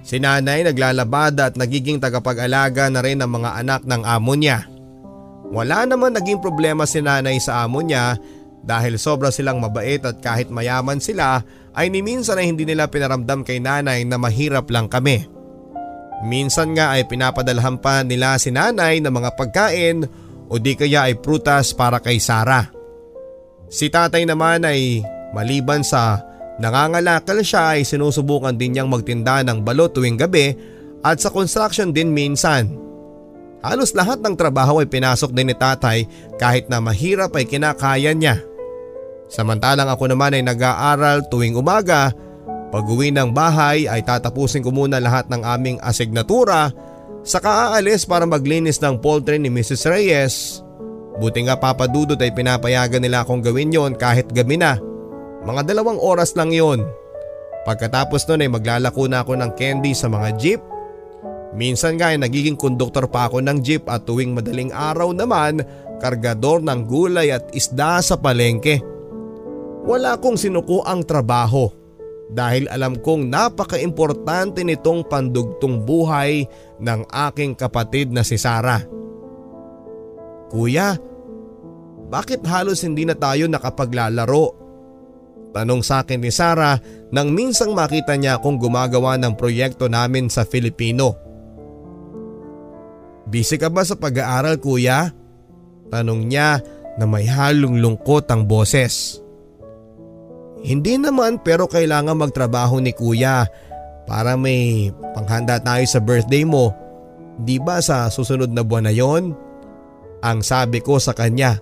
Si nanay naglalabada at nagiging tagapag-alaga na rin ng mga anak ng amo niya. Wala naman naging problema si nanay sa amo niya dahil sobra silang mabait at kahit mayaman sila ay niminsan ay hindi nila pinaramdam kay nanay na mahirap lang kami. Minsan nga ay pinapadalhan pa nila si nanay ng mga pagkain o di kaya ay prutas para kay Sara. Si tatay naman ay maliban sa nangangalakal siya ay sinusubukan din niyang magtinda ng balot tuwing gabi at sa construction din minsan. Halos lahat ng trabaho ay pinasok din ni tatay kahit na mahirap ay kinakaya niya. Samantalang ako naman ay nag-aaral tuwing umaga, pag-uwi ng bahay ay tatapusin ko muna lahat ng aming asignatura, saka aalis para maglinis ng poultry ni Mrs. Reyes. Buti nga Papa Dudut ay pinapayagan nila akong gawin yon kahit gabi na. Mga 2 oras lang yon. Pagkatapos nun ay maglalako na ako ng candy sa mga jeep. Minsan nga ay nagiging konduktor pa ako ng jeep at tuwing madaling araw naman, kargador ng gulay at isda sa palengke. Wala akong sinukuang trabaho dahil alam kong napaka-importante nitong pandugtong buhay ng aking kapatid na si Sara. Kuya, bakit halos hindi na tayo nakapaglalaro? Tanong sa akin ni Sara nang minsang makita niya akong gumagawa ng proyekto namin sa Filipino. Busy ka ba sa pag-aaral kuya? Tanong niya na may halong lungkot ang boses. Hindi naman pero kailangan magtrabaho ni kuya para may panghanda tayo sa birthday mo. Di ba sa susunod na buwan na yon? Ang sabi ko sa kanya.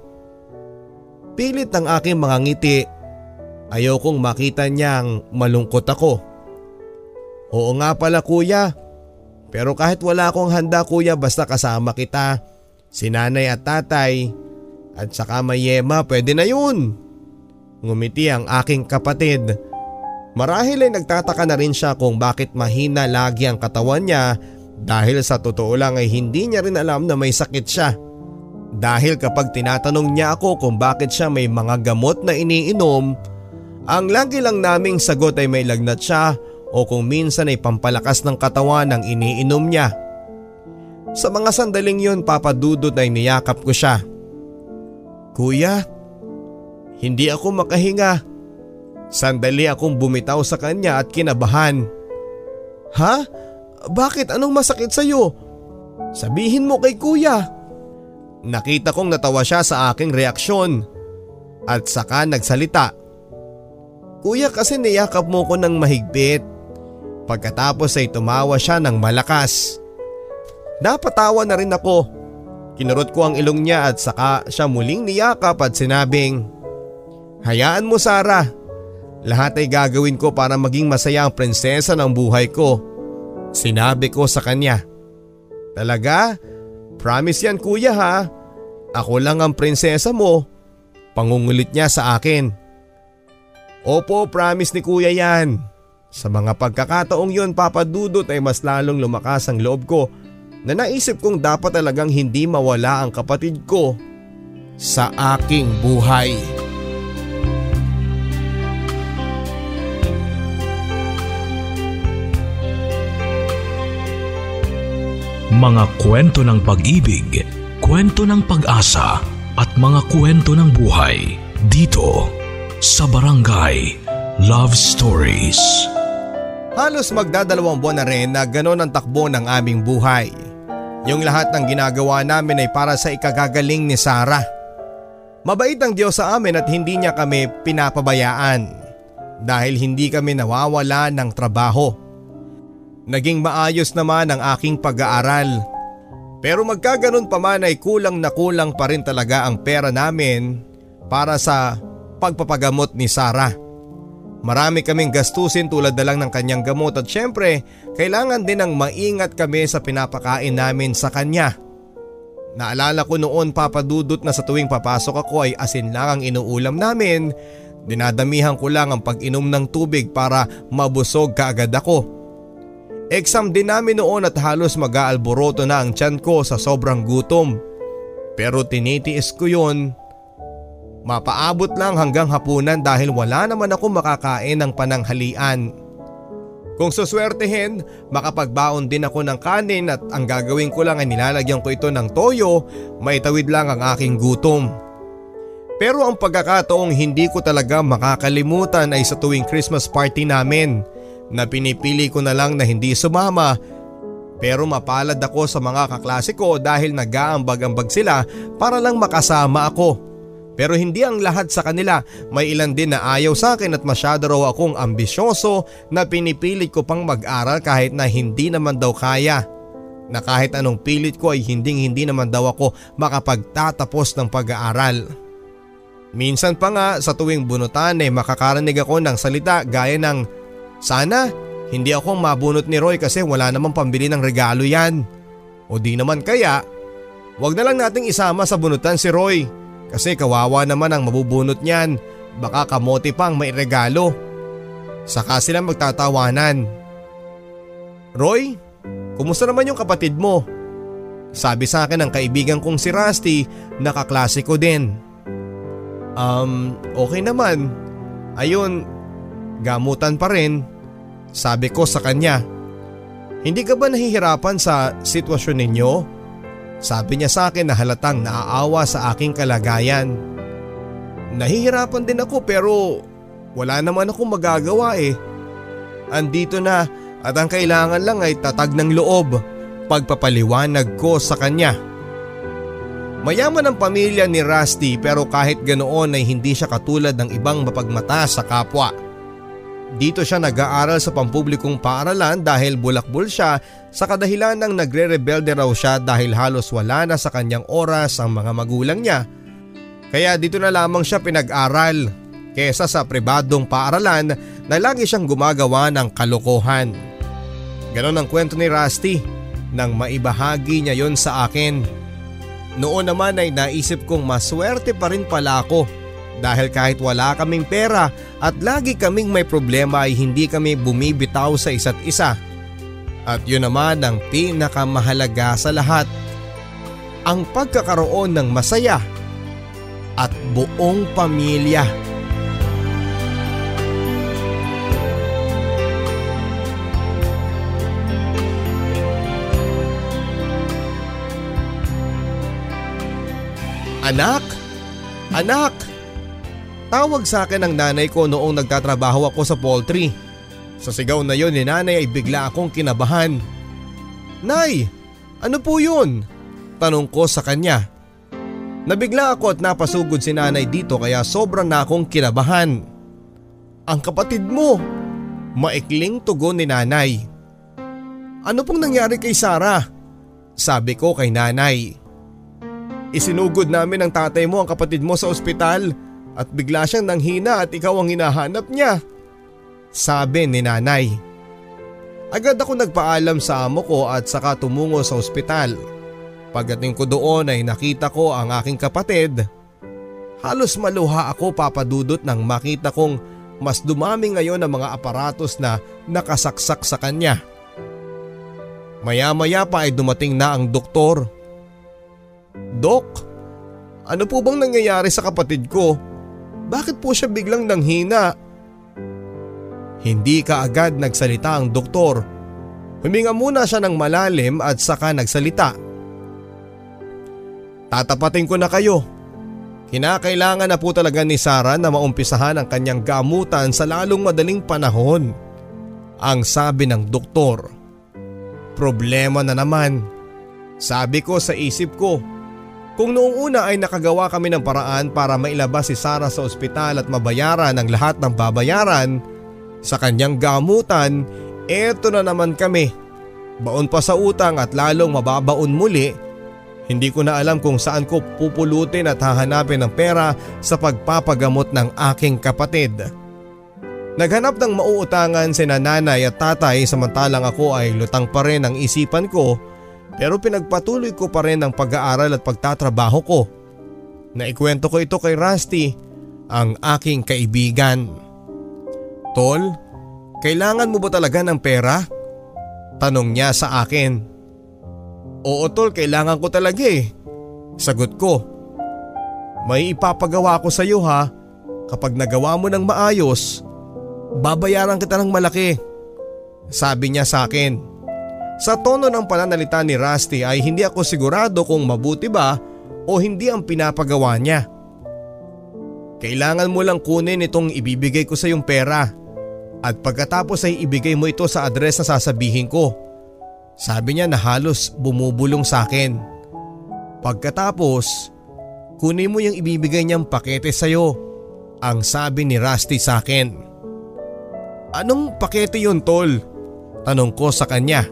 Pilit ang aking mga ngiti. Ayaw kong makita niyang malungkot ako. Oo nga pala kuya. Pero kahit wala akong handa kuya basta kasama kita, si nanay at tatay, at saka mayema pwede na yun. Ngumiti ang aking kapatid. Marahil ay nagtataka na rin siya kung bakit mahina lagi ang katawan niya Dahil sa totoo lang ay hindi niya rin alam na may sakit siya. Dahil kapag tinatanong niya ako kung bakit siya may mga gamot na iniinom, ang lagi lang naming sagot ay may lagnat siya o kung minsan ay pampalakas ng katawan ang iniinom niya. Sa mga sandaling yun, papadudod na niyakap ko siya. Kuya, hindi ako makahinga. Sandali akong bumitaw sa kanya at kinabahan. Ha? Bakit? Anong masakit sa'yo? Sabihin mo kay kuya. Nakita kong natawa siya sa aking reaksyon at saka nagsalita. Kuya, kasi niyakap mo ko ng mahigpit. Pagkatapos ay tumawa siya ng malakas. Napatawa na rin ako. Kinurot ko ang ilong niya at saka siya muling niyakap at sinabing, "Hayaan mo, Sarah. Lahat ay gagawin ko para maging masaya ang prinsesa ng buhay ko." Sinabi ko sa kanya. "Talaga? Promise yan, kuya, ha? Ako lang ang prinsesa mo." Pangungulit niya sa akin. "Opo, promise ni kuya yan." Sa mga pagkakataong yun, papadudot ay mas lalong lumakas ang loob ko na naisip kong dapat talagang hindi mawala ang kapatid ko sa aking buhay. Mga kwento ng pag-ibig, kwento ng pag-asa at mga kwento ng buhay dito sa Barangay Love Stories. Halos magdadalawang buwan na rin na ganon ang takbo ng aming buhay. Yung lahat ng ginagawa namin ay para sa ikagagaling ni Sarah. Mabait ang Diyos sa amin at hindi niya kami pinapabayaan dahil hindi kami nawawala ng trabaho. Naging maayos naman ang aking pag-aaral. Pero magkaganon pa man ay kulang na kulang pa rin talaga ang pera namin para sa pagpapagamot ni Sarah. Marami kaming gastusin tulad na lang ng kanyang gamot at syempre kailangan din ng maingat kami sa pinapakain namin sa kanya. Naalala ko noon, papadudot, na sa tuwing papasok ako ay asin lang ang inuulam namin. Dinadamihan ko lang ang pag-inom ng tubig para mabusog kaagad ako. Exam din namin noon at halos mag-aalboroto na ang tiyan ko sa sobrang gutom. Pero tinitiis ko yun. Mapaabot lang hanggang hapunan dahil wala naman ako makakain ng pananghalian. Kung suswertehin, makapagbaon din ako ng kanin at ang gagawin ko lang ay nilalagyan ko ito ng toyo, maitawid lang ang aking gutom. Pero ang pagkakataong hindi ko talaga makakalimutan ay sa tuwing Christmas party namin, na pinipili ko na lang na hindi sumama. Pero mapalad ako sa mga kaklase ko dahil nag-aambag-ambag sila para lang makasama ako. Pero hindi ang lahat sa kanila, may ilan din na ayaw sa akin at masyado raw akong ambisyoso na pinipilit ko pang mag-aral kahit na hindi naman daw kaya. Na kahit anong pilit ko ay hindi naman daw ako makapagtatapos ng pag-aaral. Minsan pa nga sa tuwing bunutan ay makakarinig ako ng salita gaya ng, "Sana hindi ako mabunot ni Roy kasi wala namang pambili ng regalo yan." O di naman kaya, "Wag na lang nating isama sa bunutan si Roy kasi kawawa naman ang mabubunot niyan. Baka kamote pang may regalo." Saka silang magtatawanan. "Roy, kumusta naman yung kapatid mo?" Sabi sa akin ng kaibigan kong si Rusty, nakaklase ko din. Okay naman. Ayun, gamutan pa rin." Sabi ko sa kanya. "Hindi ka ba nahihirapan sa sitwasyon ninyo?" Sabi niya sa akin na halatang naaawa sa aking kalagayan. "Nahihirapan din ako pero wala naman akong magagawa eh. Andito na at ang kailangan lang ay tatag ng loob." Pagpapaliwanag ko sa kanya. Mayaman ang pamilya ni Rusty pero kahit ganoon ay hindi siya katulad ng ibang mapagmata sa kapwa. Dito siya nag-aaral sa pampublikong paaralan dahil bulakbol siya sa kadahilan ng nagre-rebelde raw siya dahil halos wala na sa kanyang oras ang mga magulang niya. Kaya dito na lamang siya pinag-aral kesa sa pribadong paaralan na lagi siyang gumagawa ng kalokohan. Ganon ang kwento ni Rusty nang maibahagi niya yon sa akin. Noon naman ay naisip kong maswerte pa rin pala ako. Dahil kahit wala kaming pera at lagi kaming may problema ay hindi kami bumibitaw sa isa't isa. At yun naman ang pinakamahalaga sa lahat, ang pagkakaroon ng masaya at buong pamilya. Anak! Anak! Tawag sa akin ang nanay ko noong nagtatrabaho ako sa poultry. Sa sigaw na yon ni nanay ay bigla akong kinabahan. Nay! Ano po yun? Tanong ko sa kanya. Nabigla ako at napasugod si nanay dito kaya sobrang na akong kinabahan. Ang kapatid mo! Maikling tugon ni nanay. Ano pong nangyari kay Sarah? Sabi ko kay nanay. Isinugod namin ng tatay mo ang kapatid mo sa ospital at bigla siyang nanghina at ikaw ang hinahanap niya. Sabi ni nanay. Agad ako nagpaalam sa amo ko at saka tumungo sa ospital. Pagdating ko doon ay nakita ko ang aking kapatid. Halos maluha ako papadudot nang makita kong mas dumami ngayon ang mga aparatos na nakasaksak sa kanya. Maya-maya pa ay dumating na ang doktor. Dok, ano po bang nangyayari sa kapatid ko? Bakit po siya biglang nanghina? Hindi ka agad nagsalita ang doktor. Huminga muna siya ng malalim at saka nagsalita. Tatapatin ko na kayo. Kinakailangan na po talaga ni Sarah na maumpisahan ang kanyang gamutan sa lalong madaling panahon. Ang sabi ng doktor. Problema na naman. Sabi ko sa isip ko. Kung noong una ay nakagawa kami ng paraan para mailabas si Sarah sa ospital at mabayaran ang lahat ng babayaran sa kanyang gamutan, eto na naman kami. Baon pa sa utang at lalong mababaon muli. Hindi ko na alam kung saan ko pupulutin at hahanapin ng pera sa pagpapagamot ng aking kapatid. Naghanap ng mauutangan sina nanay at tatay samantalang ako ay lutang pa rin ang isipan ko. Pero pinagpatuloy ko pa rin ang pag-aaral at pagtatrabaho ko. Naikwento ko ito kay Rusty, ang aking kaibigan. Tol, kailangan mo ba talaga ng pera? Tanong niya sa akin. Oo tol, kailangan ko talaga eh. Sagot ko. May ipapagawa ko sa iyo ha. Kapag nagawa mo ng maayos, babayaran kita ng malaki. Sabi niya sa akin. Sa tono ng pananalita ni Rusty ay hindi ako sigurado kung mabuti ba o hindi ang pinapagawa niya. Kailangan mo lang kunin itong ibibigay ko sa iyong pera at pagkatapos ay ibigay mo ito sa address na sasabihin ko. Sabi niya na halos bumubulong sa akin. Pagkatapos, kunin mo yung ibibigay niyang pakete sa iyo, ang sabi ni Rusty sa akin. Anong pakete yun, tol? Tanong ko sa kanya.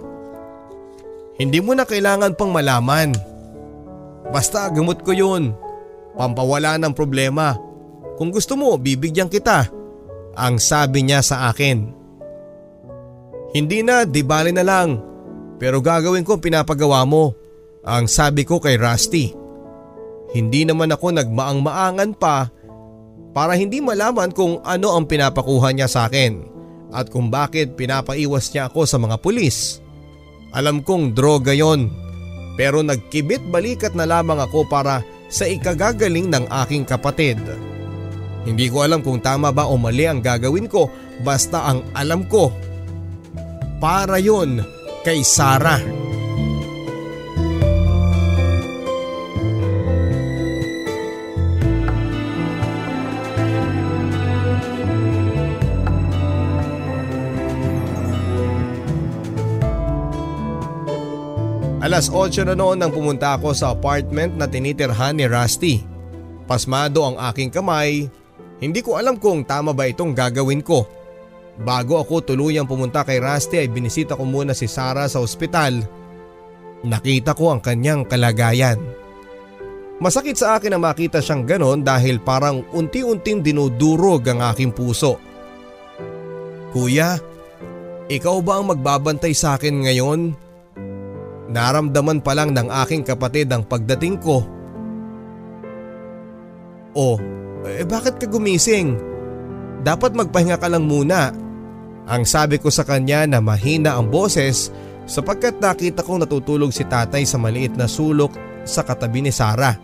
Hindi mo na kailangan pang malaman. Basta gamot ko yun. Pampawala ng problema. Kung gusto mo, bibigyan kita. Ang sabi niya sa akin. Hindi na, di bali na lang. Pero gagawin ko ang pinapagawa mo. Ang sabi ko kay Rusty. Hindi naman ako nagmaang-maangan pa para hindi malaman kung ano ang pinapakuha niya sa akin at kung bakit pinapaiwas niya ako sa mga pulis. Alam kong droga yon, pero nagkibit balikat na lamang ako para sa ikagagaling ng aking kapatid. Hindi ko alam kung tama ba o mali ang gagawin ko, basta ang alam ko. Para yon kay Sarah. Alas 8 na noon nang pumunta ako sa apartment na tinitirhan ni Rusty. Pasmado ang aking kamay. Hindi ko alam kung tama ba itong gagawin ko. Bago ako tuluyang pumunta kay Rusty ay binisita ko muna si Sarah sa ospital. Nakita ko ang kanyang kalagayan. Masakit sa akin na makita siyang ganon dahil parang unti-unting dinudurog ang aking puso. Kuya, ikaw ba ang magbabantay sa akin ngayon? Naramdaman pa lang ng aking kapatid ang pagdating ko. Oh, bakit ka gumising? Dapat magpahinga ka lang muna. Ang sabi ko sa kanya na mahina ang boses sapagkat nakita kong natutulog si tatay sa maliit na sulok sa katabi ni Sarah.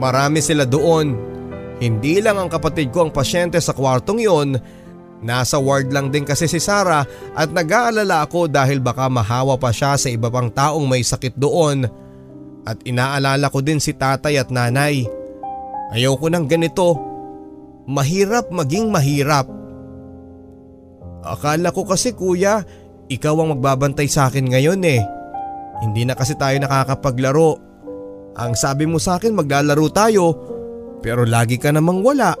Marami sila doon. Hindi lang ang kapatid ko ang pasyente sa kwartong yon. Nasa ward lang din kasi si Sarah at nag-aalala ako dahil baka mahawa pa siya sa iba pang taong may sakit doon. At inaalala ko din si tatay at nanay. Ayaw ko ng ganito. Mahirap maging mahirap. Akala ko kasi kuya, ikaw ang magbabantay sa akin ngayon eh. Hindi na kasi tayo nakakapaglaro. Ang sabi mo sa akin maglalaro tayo, pero lagi ka namang wala.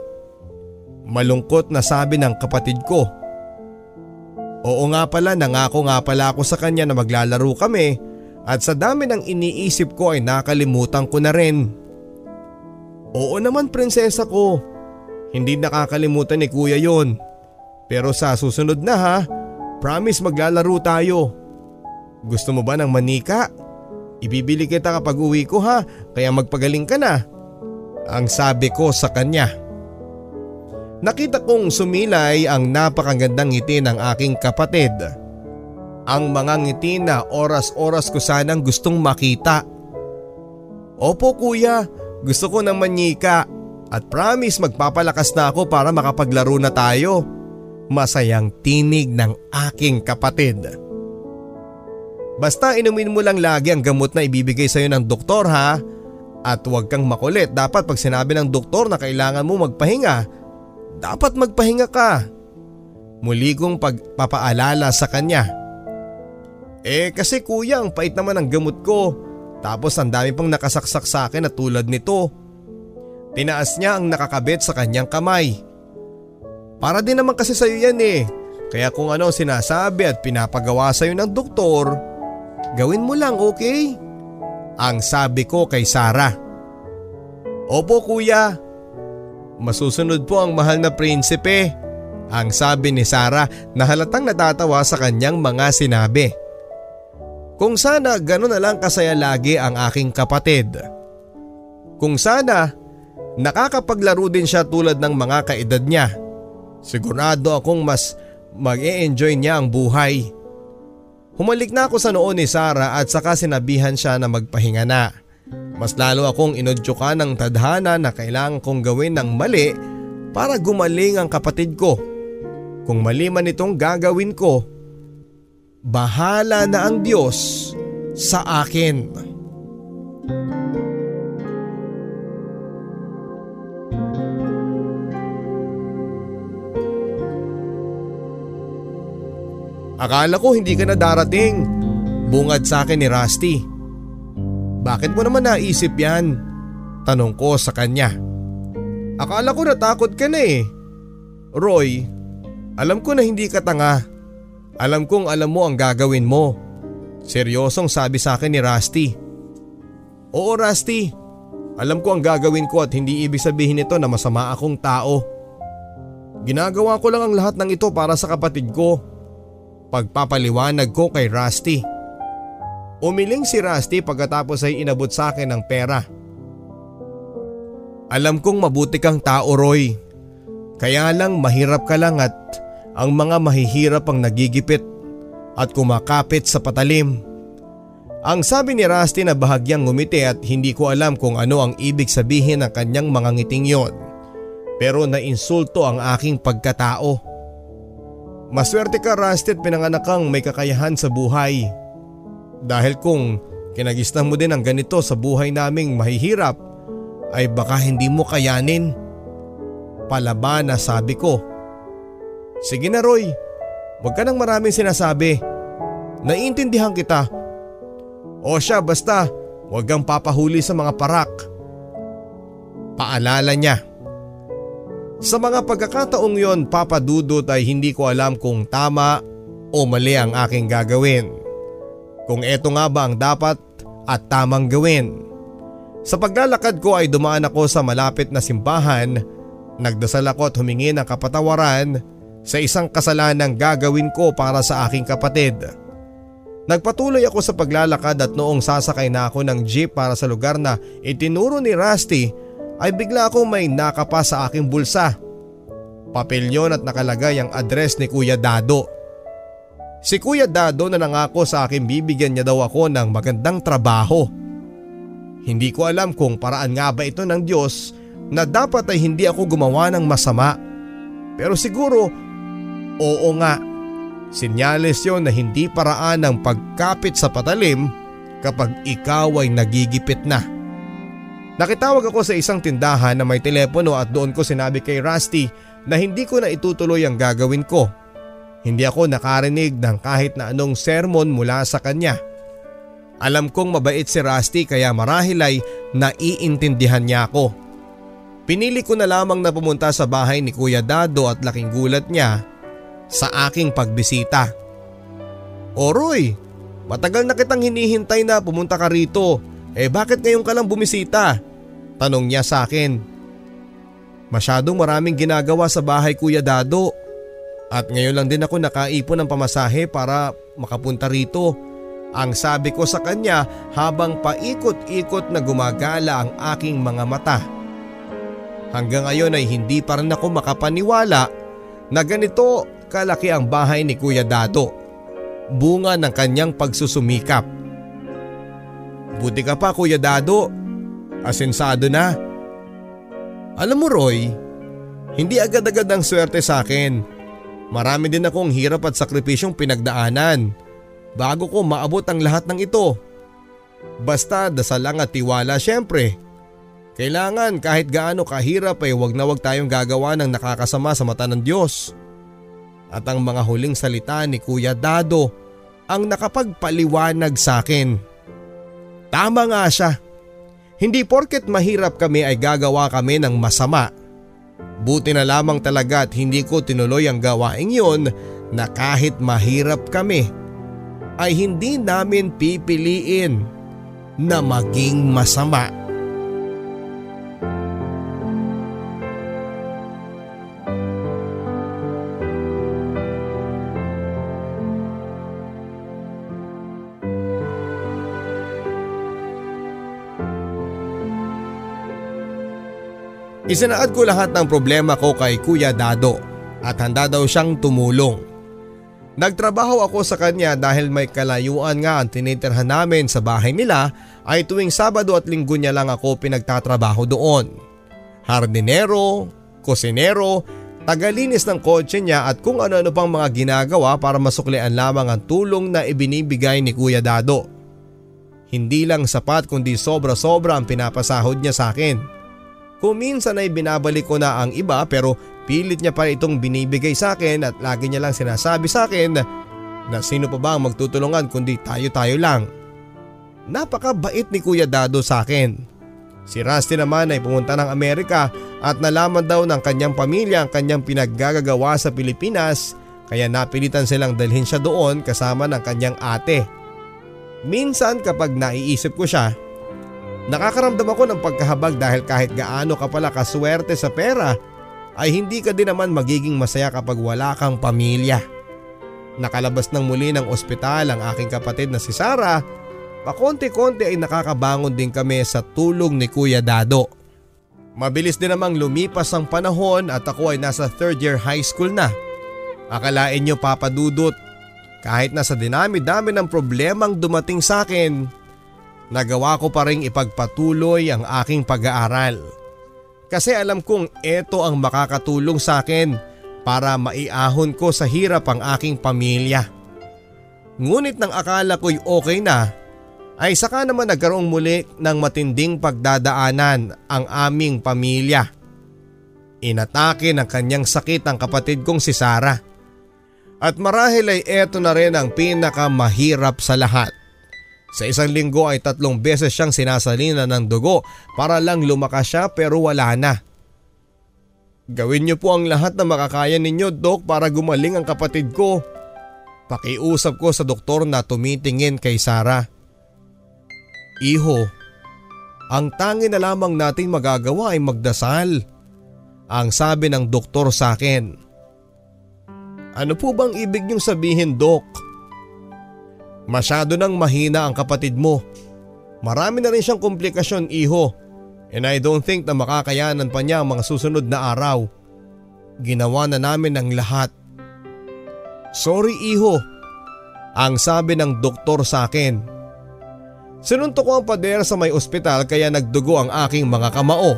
Malungkot na sabi ng kapatid ko. Oo nga pala, nangako nga pala ako sa kanya na maglalaro kami at sa dami ng iniisip ko ay nakalimutan ko na rin. Oo naman prinsesa ko, hindi nakakalimutan ni kuya yon. Pero sa susunod na ha, promise maglalaro tayo. Gusto mo ba ng manika? Ibibili kita kapag uwi ko ha, kaya magpagaling ka na. Ang sabi ko sa kanya. Nakita kong sumilay ang napakagandang ngiti ng aking kapatid. Ang mga ngiti na oras-oras ko sanang gustong makita. Opo kuya, gusto ko ng manika at promise magpapalakas na ako para makapaglaro na tayo. Masayang tinig ng aking kapatid. Basta inumin mo lang lagi ang gamot na ibibigay sa'yo ng doktor ha. At huwag kang makulit. Dapat pag sinabi ng doktor na kailangan mo magpahinga, dapat magpahinga ka. Muli kong pagpapaalala sa kanya. Eh kasi kuya, ang pait naman ang gamot ko. Tapos ang dami pang nakasaksak sa akin na tulad nito. Tinaas niya ang nakakabit sa kanyang kamay. Para din naman kasi sa'yo yan eh. Kaya kung ano sinasabi at pinapagawa sa'yo ng doktor, gawin mo lang, okay? Ang sabi ko kay Sarah. Opo kuya. Masusunod po ang mahal na prinsipe. Ang sabi ni Sarah na halatang natatawa sa kanyang mga sinabi. Kung sana ganun na lang kasaya lagi ang aking kapatid. Kung sana nakakapaglaro din siya tulad ng mga kaedad niya. Sigurado akong mas mag-e-enjoy niya ang buhay. Humalik na ako sa noon ni Sarah at saka sinabihan siya na magpahinga na. Mas lalo akong inudyukan ng tadhana na kailangan kong gawin ng mali para gumaling ang kapatid ko. Kung mali man itong gagawin ko, bahala na ang Diyos sa akin. Akala ko hindi ka na darating. Bungad sa akin ni Rusty. Bakit mo naman naisip yan? Tanong ko sa kanya. Akala ko natakot ka na eh. Roy, alam ko na hindi ka tanga. Alam kong alam mo ang gagawin mo. Seryosong sabi sa akin ni Rusty. Oo Rusty, alam ko ang gagawin ko at hindi ibig sabihin nito na masama akong tao. Ginagawa ko lang ang lahat ng ito para sa kapatid ko. Pagpapaliwanag ko kay Rusty. Umiling si Rusty pagkatapos ay inabot sa akin ng pera. Alam kong mabuti kang tao Roy. Kaya lang mahirap ka lang at ang mga mahihirap ang nagigipit at kumakapit sa patalim. Ang sabi ni Rusty na bahagyang ngumiti at hindi ko alam kung ano ang ibig sabihin ng kanyang mga ngiting yon. Pero nainsulto ang aking pagkatao. Maswerte ka Rusty at pinanganak kang may kakayahan sa buhay. Dahil kung kinagisnan mo din ang ganito sa buhay naming mahihirap, ay baka hindi mo kayanin. Palaba na sabi ko. Sige na Roy, huwag ka nang maraming sinasabi. Naiintindihan kita. O siya basta, huwag kang papahuli sa mga parak. Paalala niya. Sa mga pagkakataong yon, Papa Dudut, ay hindi ko alam kung tama o mali ang aking gagawin. Kung eto nga ba ang dapat at tamang gawin. Sa paglalakad ko ay dumaan ako sa malapit na simbahan. Nagdasal ako at humingi ng kapatawaran sa isang kasalanang gagawin ko para sa aking kapatid. Nagpatuloy ako sa paglalakad at noong sasakay na ako ng jeep para sa lugar na itinuro ni Rusty, ay bigla akong may nakapa sa aking bulsa. Papel yon at nakalagay ang address ni Kuya Dado. Si Kuya Dado na nangako sa akin bibigyan niya daw ako ng magandang trabaho. Hindi ko alam kung paraan nga ba ito ng Diyos na dapat ay hindi ako gumawa ng masama. Pero siguro, oo nga, sinyales yon na hindi paraan ng pagkapit sa patalim kapag ikaw ay nagigipit na. Nakitawag ako sa isang tindahan na may telepono at doon ko sinabi kay Rusty na hindi ko na itutuloy ang gagawin ko. Hindi ako nakarinig ng kahit na anong sermon mula sa kanya. Alam kong mabait si Rusty kaya marahil ay naiintindihan niya ako. Pinili ko na lamang na pumunta sa bahay ni Kuya Dado at laking gulat niya sa aking pagbisita. "Oroy, matagal na kitang hinihintay na pumunta ka rito. Eh bakit ngayon ka lang bumisita?" tanong niya sa akin. "Masyadong maraming ginagawa sa bahay, Kuya Dado. At ngayon lang din ako nakaipon ng pamasahe para makapunta rito," ang sabi ko sa kanya habang paikot-ikot na gumagala ang aking mga mata. Hanggang ngayon ay hindi pa rin ako makapaniwala na ganito kalaki ang bahay ni Kuya Dado. Bunga ng kanyang pagsusumikap. "Buti ka pa, Kuya Dado. Asensado na. Alam mo, Roy, hindi agad-agad ang swerte sa akin. Marami din akong hirap at sakripisyong pinagdaanan bago ko maabot ang lahat ng ito. Basta dasal lang at tiwala syempre. Kailangan kahit gaano kahirap ay wag na wag tayong gagawa ng nakakasama sa mata ng Diyos." At ang mga huling salita ni Kuya Dado ang nakapagpaliwanag sa akin. Tama nga siya. Hindi porket mahirap kami ay gagawa kami ng masama. Buti na lamang talaga at hindi ko tinuloy ang gawaing yon na kahit mahirap kami ay hindi namin pipiliin na maging masama. Isinaad ko lahat ng problema ko kay Kuya Dado at handa daw siyang tumulong. Nagtrabaho ako sa kanya dahil may kalayuan nga ang tinitirhan namin sa bahay nila ay tuwing Sabado at Linggo niya lang ako pinagtatrabaho doon. Hardinero, kusinero, tagalinis ng kotse niya at kung ano-ano pang mga ginagawa para masuklian lamang ang tulong na ibinibigay ni Kuya Dado. Hindi lang sapat kundi sobra-sobra ang pinapasahod niya sa akin. Kung minsan ay binabalik ko na ang iba pero pilit niya pa itong binibigay sa akin at lagi niya lang sinasabi sa akin na sino pa ba ang magtutulungan kundi tayo-tayo lang. Napakabait ni Kuya Dado sa akin. Si Rusty naman ay pumunta ng Amerika at nalaman daw ng kanyang pamilya ang kanyang pinaggagawa sa Pilipinas kaya napilitan silang dalhin siya doon kasama ng kanyang ate. Minsan kapag naiisip ko siya, nakakaramdam ako ng pagkahabag dahil kahit gaano ka pala kaswerte sa pera ay hindi ka din naman magiging masaya kapag wala kang pamilya. Nakalabas ng muli ng ospital ang aking kapatid na si Sarah. Pakonti-konti ay nakakabangon din kami sa tulong ni Kuya Dado. Mabilis din namang lumipas ang panahon at ako ay nasa third year high school na. Akalain nyo, Papa Dudut, kahit nasa dinami-dami ng problemang dumating sa akin, nagawa ko pa rin ipagpatuloy ang aking pag-aaral. Kasi alam kong ito ang makakatulong sa akin para maiahon ko sa hirap ang aking pamilya. Ngunit nang akala ko'y okay na, ay saka naman nagkaroon muli ng matinding pagdadaanan ang aming pamilya. Inatake ng kanyang sakit ang kapatid kong si Sarah. At marahil ay ito na rin ang pinakamahirap sa lahat. Sa isang linggo ay 3 beses siyang sinasalina ng dugo para lang lumakas siya pero wala na. "Gawin niyo po ang lahat na makakaya ninyo, Dok, para gumaling ang kapatid ko," pakiusap ko sa doktor na tumitingin kay Sarah. "Iho, ang tanging na lamang nating magagawa ay magdasal," ang sabi ng doktor sa akin. "Ano po bang ibig niyong sabihin, Dok?" "Masyado nang mahina ang kapatid mo. Marami na rin siyang komplikasyon, iho. And I don't think na makakayanan pa niya ang mga susunod na araw. Ginawa na namin ang lahat." "Sorry, iho. ang sabi ng doktor sa akin. Sinuntok ko ang pader sa may ospital kaya nagdugo ang aking mga kamao.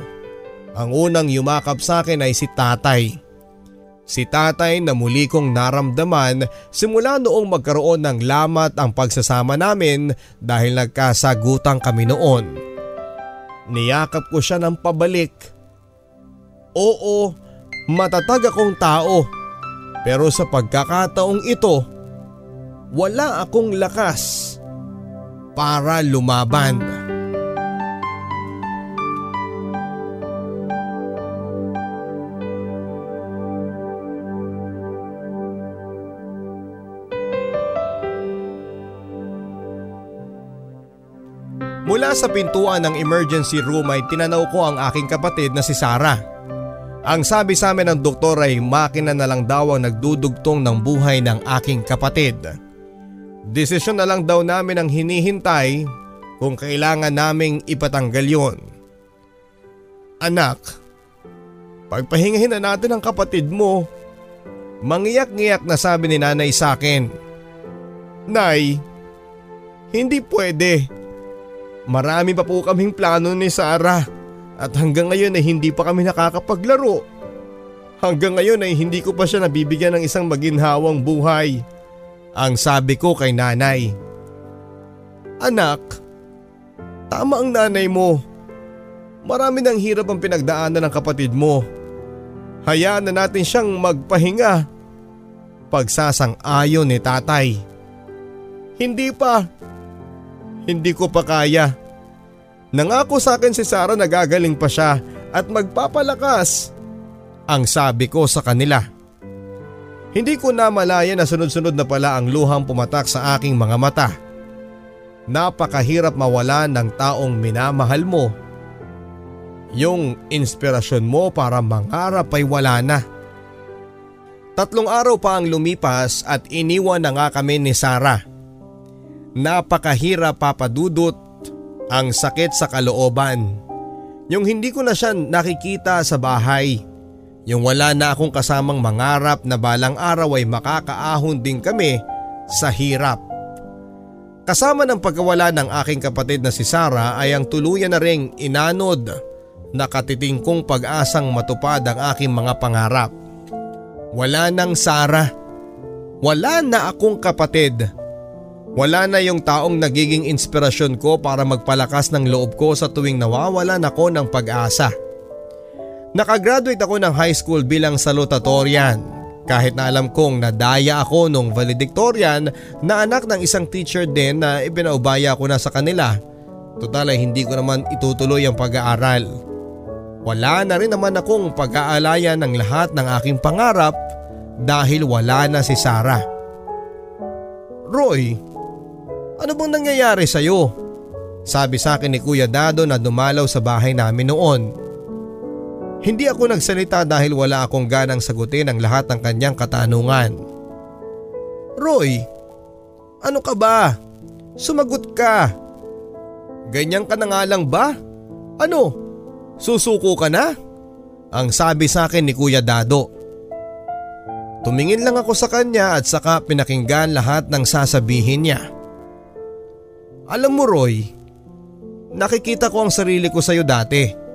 Ang unang yumakap sa akin ay si tatay. Si tatay na muli kong naramdaman simula noong magkaroon ng lamat ang pagsasama namin dahil nagkasagutan kami noon. Niyakap ko siya ng pabalik. Oo, matatag akong tao. Pero sa pagkakataong ito, wala akong lakas para lumaban. Mula sa pintuan ng emergency room ay tinanaw ko ang aking kapatid na si Sarah. Ang sabi sa amin ng doktor ay makina na lang daw ang nagdudugtong ng buhay ng aking kapatid. Desisyon na lang daw namin ang hinihintay kung kailangan naming ipatanggal yon. Anak, pagpahingahin na natin ang kapatid mo. Mangiyak-ngiyak na sabi ni nanay sa akin. Nay, hindi pwede. Marami pa po kaming plano ni Sarah at hanggang ngayon ay hindi pa kami nakakapaglaro. Hanggang ngayon ay hindi ko pa siya nabibigyan ng isang maginhawang buhay. Ang sabi ko kay nanay. Anak, tama ang nanay mo. Marami ng hirap ang pinagdaanan ng kapatid mo. Hayaan na natin siyang magpahinga. Pagsasang-ayon ni tatay. Hindi pa. Hindi ko pa kaya. Nangako sa akin si Sarah na gagaling pa siya at magpapalakas. Ang sabi ko sa kanila. Hindi ko na malaya na sunod-sunod na pala ang luhang pumatak sa aking mga mata. Napakahirap mawala ng taong minamahal mo. Yung inspirasyon mo para mangarap ay wala na. 3 araw pa ang lumipas at iniwan na nga kami ni Sarah. Napakahirap papadudot ang sakit sa kalooban. Yung hindi ko na siya nakikita sa bahay. Yung wala na akong kasamang mangarap na balang araw ay makakaahon din kami sa hirap. Kasama ng pagkawala ng aking kapatid na si Sarah ay ang tuluyan na ring inanod na katiting kong pag-asang matupad ang aking mga pangarap. Wala nang Sarah. Wala na akong kapatid. Wala na yung taong nagiging inspirasyon ko para magpalakas ng loob ko sa tuwing nawawalan ako ng pag-asa. Nakagraduate ako ng high school bilang salutatorian. Kahit na alam kong nadaya ako nung valedictorian na anak ng isang teacher din na ipinaubaya ko na sa kanila. Total ay hindi ko naman itutuloy ang pag-aaral. Wala na rin naman akong pag-aalayan ng lahat ng aking pangarap dahil wala na si Sarah. Roy, ano bang nangyayari sa'yo? Sabi sa akin ni Kuya Dado na dumalaw sa bahay namin noon. Hindi ako nagsalita dahil wala akong ganang sagutin ang lahat ng kanyang katanungan. Roy, ano ka ba? Sumagot ka. Ganyan ka na nga lang ba? Ano? Susuko ka na? Ang sabi sa akin ni Kuya Dado. Tumingin lang ako sa kanya at saka pinakinggan lahat ng sasabihin niya. Alam mo Roy, nakikita ko ang sarili ko sa'yo dati.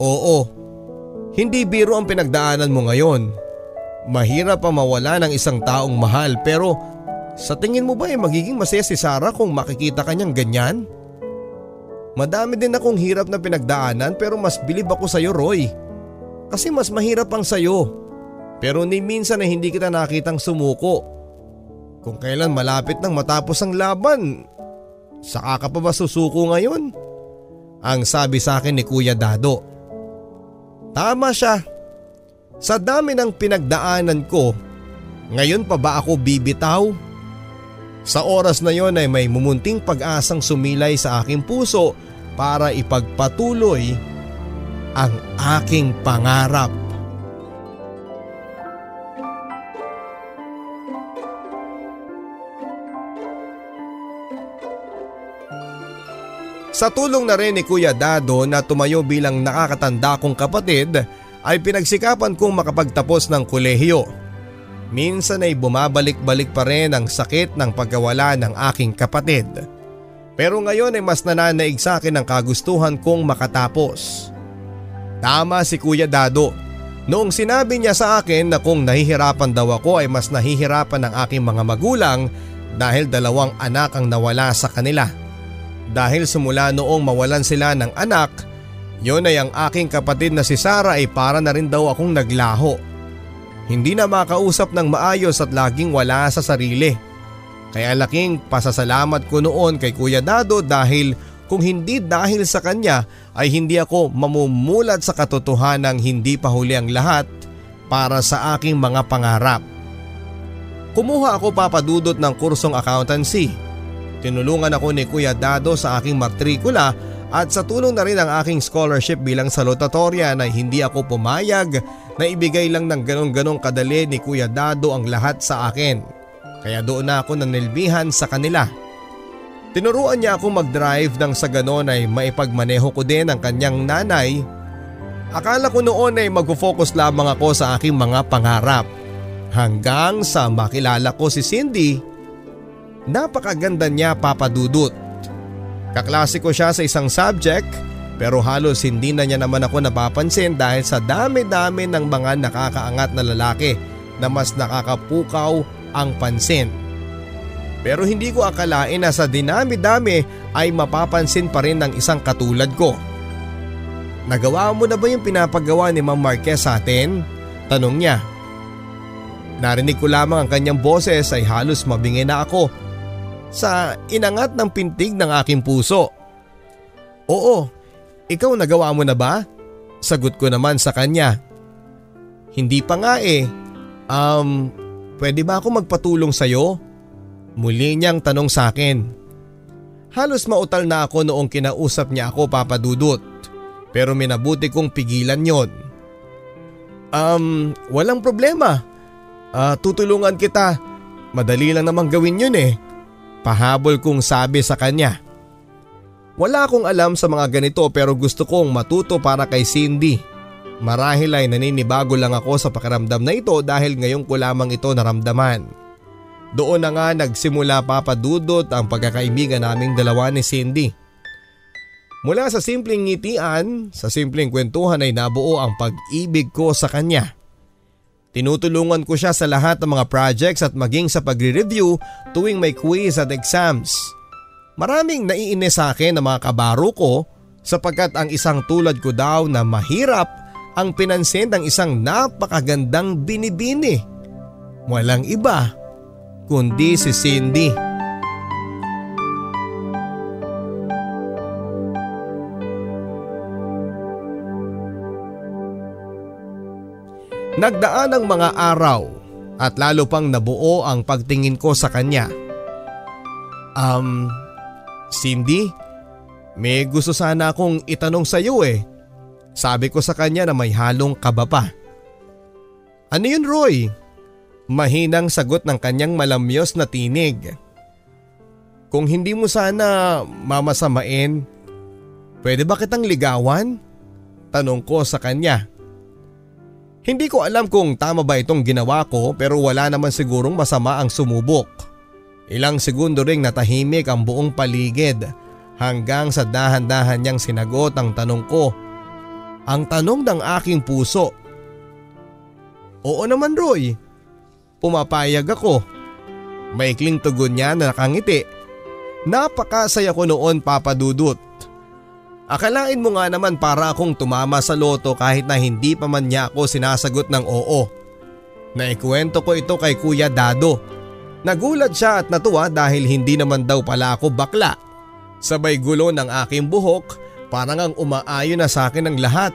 Oo, hindi biro ang pinagdaanan mo ngayon. Mahirap pa mawala ng isang taong mahal pero sa tingin mo ba ay magiging masaya si Sarah kung makikita ka niyang ganyan? Madami din akong hirap na pinagdaanan pero mas bilib ako sa'yo Roy. Kasi mas mahirap ang sa'yo. Pero ni minsan ay hindi kita nakitang sumuko. Kung kailan malapit nang matapos ang laban, saka ka pa ba susuko ngayon? Ang sabi sa akin ni Kuya Dado. Tama siya. Sa dami ng pinagdaanan ko, ngayon pa ba ako bibitaw? Sa oras na yon ay may mumunting pag-asang sumilay sa aking puso para ipagpatuloy ang aking pangarap. Sa tulong na rin ni Kuya Dado na tumayo bilang nakakatanda kong kapatid ay pinagsikapan kong makapagtapos ng kolehiyo. Minsan ay bumabalik-balik pa rin ang sakit ng pagkawala ng aking kapatid. Pero ngayon ay mas nananaig sa akin ang kagustuhan kong makatapos. Tama si Kuya Dado. Noong sinabi niya sa akin na kung nahihirapan daw ako ay mas nahihirapan ang aking mga magulang dahil dalawang anak ang nawala sa kanila. Dahil sumula noong mawalan sila ng anak, yun ay ang aking kapatid na si Sarah ay para na rin daw akong naglaho. Hindi na makausap ng maayos at laging wala sa sarili. Kaya laking pasasalamat ko noon kay Kuya Dado dahil kung hindi dahil sa kanya ay hindi ako mamumulat sa katotohanang hindi pa huli ang lahat para sa aking mga pangarap. Kumuha ako papadudot ng kursong accountancy. Tinulungan ako ni Kuya Dado sa aking matrikula at sa tulong na rin ng aking scholarship bilang salutatorya na hindi ako pumayag na ibigay lang ng ganong-ganong kadali ni Kuya Dado ang lahat sa akin. Kaya doon na ako nanilbihan sa kanila. Tinuruan niya ako mag-drive nang sa ganon ay maipagmaneho ko din ang kanyang nanay. Akala ko noon ay mag-focus lamang ako sa aking mga pangarap. Hanggang sa makilala ko si Cindy. Napakaganda niya, Papa Dudut. Kaklase ko siya sa isang subject pero halos hindi na niya naman ako napapansin dahil sa dami-dami ng mga nakakaangat na lalaki na mas nakakapukaw ang pansin. Pero hindi ko akalain na sa dinami-dami ay mapapansin pa rin ng isang katulad ko. Nagawa mo na ba yung pinapagawa ni Ma'am Marquez sa atin? Tanong niya. Narinig ko lamang ang kanyang boses ay halos mabingi na ako. Sa inangat ng pintig ng aking puso. Oo, ikaw nagawa mo na ba? Sagot ko naman sa kanya. Hindi pa nga eh. Pwede ba ako magpatulong sa'yo? Muli niyang tanong sa akin. Halos mautal na ako noong kinausap niya ako, Papa Dudut. Pero minabuti kong pigilan yon. Walang problema. Tutulungan kita. Madali lang namang gawin yun eh. Pahabol kong sabi sa kanya. Wala akong alam sa mga ganito pero gusto kong matuto para kay Cindy. Marahil ay naninibago lang ako sa pakiramdam na ito dahil ngayon ko lamang ito naramdaman. Doon na nga nagsimula, Papa Dudut, ang pagkakaibigan naming dalawa ni Cindy. Mula sa simpleng ngitian, sa simpleng kwentuhan ay nabuo ang pag-ibig ko sa kanya. Tinutulungan ko siya sa lahat ng mga projects at maging sa pagre-review tuwing may quiz at exams. Maraming naiinis sa akin ng mga kabaro ko sapagkat ang isang tulad ko daw na mahirap ang pinansin ng isang napakagandang binibini. Walang iba kundi si Cindy. Nagdaan ang mga araw at lalo pang nabuo ang pagtingin ko sa kanya. Cindy, may gusto sana akong itanong sa iyo eh. Sabi ko sa kanya na may halong kaba pa. Ano yun, Roy? Mahinang sagot ng kanyang malamyos na tinig. Kung hindi mo sana mamasamain, pwede ba kitang ligawan? Tanong ko sa kanya. Hindi ko alam kung tama ba itong ginawa ko pero wala naman sigurong masama ang sumubok. Ilang segundo ring natahimik ang buong paligid hanggang sa dahan-dahan niyang sinagot ang tanong ko. Ang tanong ng aking puso. Oo naman, Roy. Pumapayag ako. Maikling tugon niya na nakangiti. Napakasaya ko noon, Papa Dudut. Akalain mo nga naman para akong tumama sa loto kahit na hindi pa man niya ako sinasagot ng oo. Naikwento ko ito kay Kuya Dado. Nagulat siya at natuwa dahil hindi naman daw pala ako bakla. Sabay gulo ng aking buhok, parang ang umaayon na sa akin ang lahat.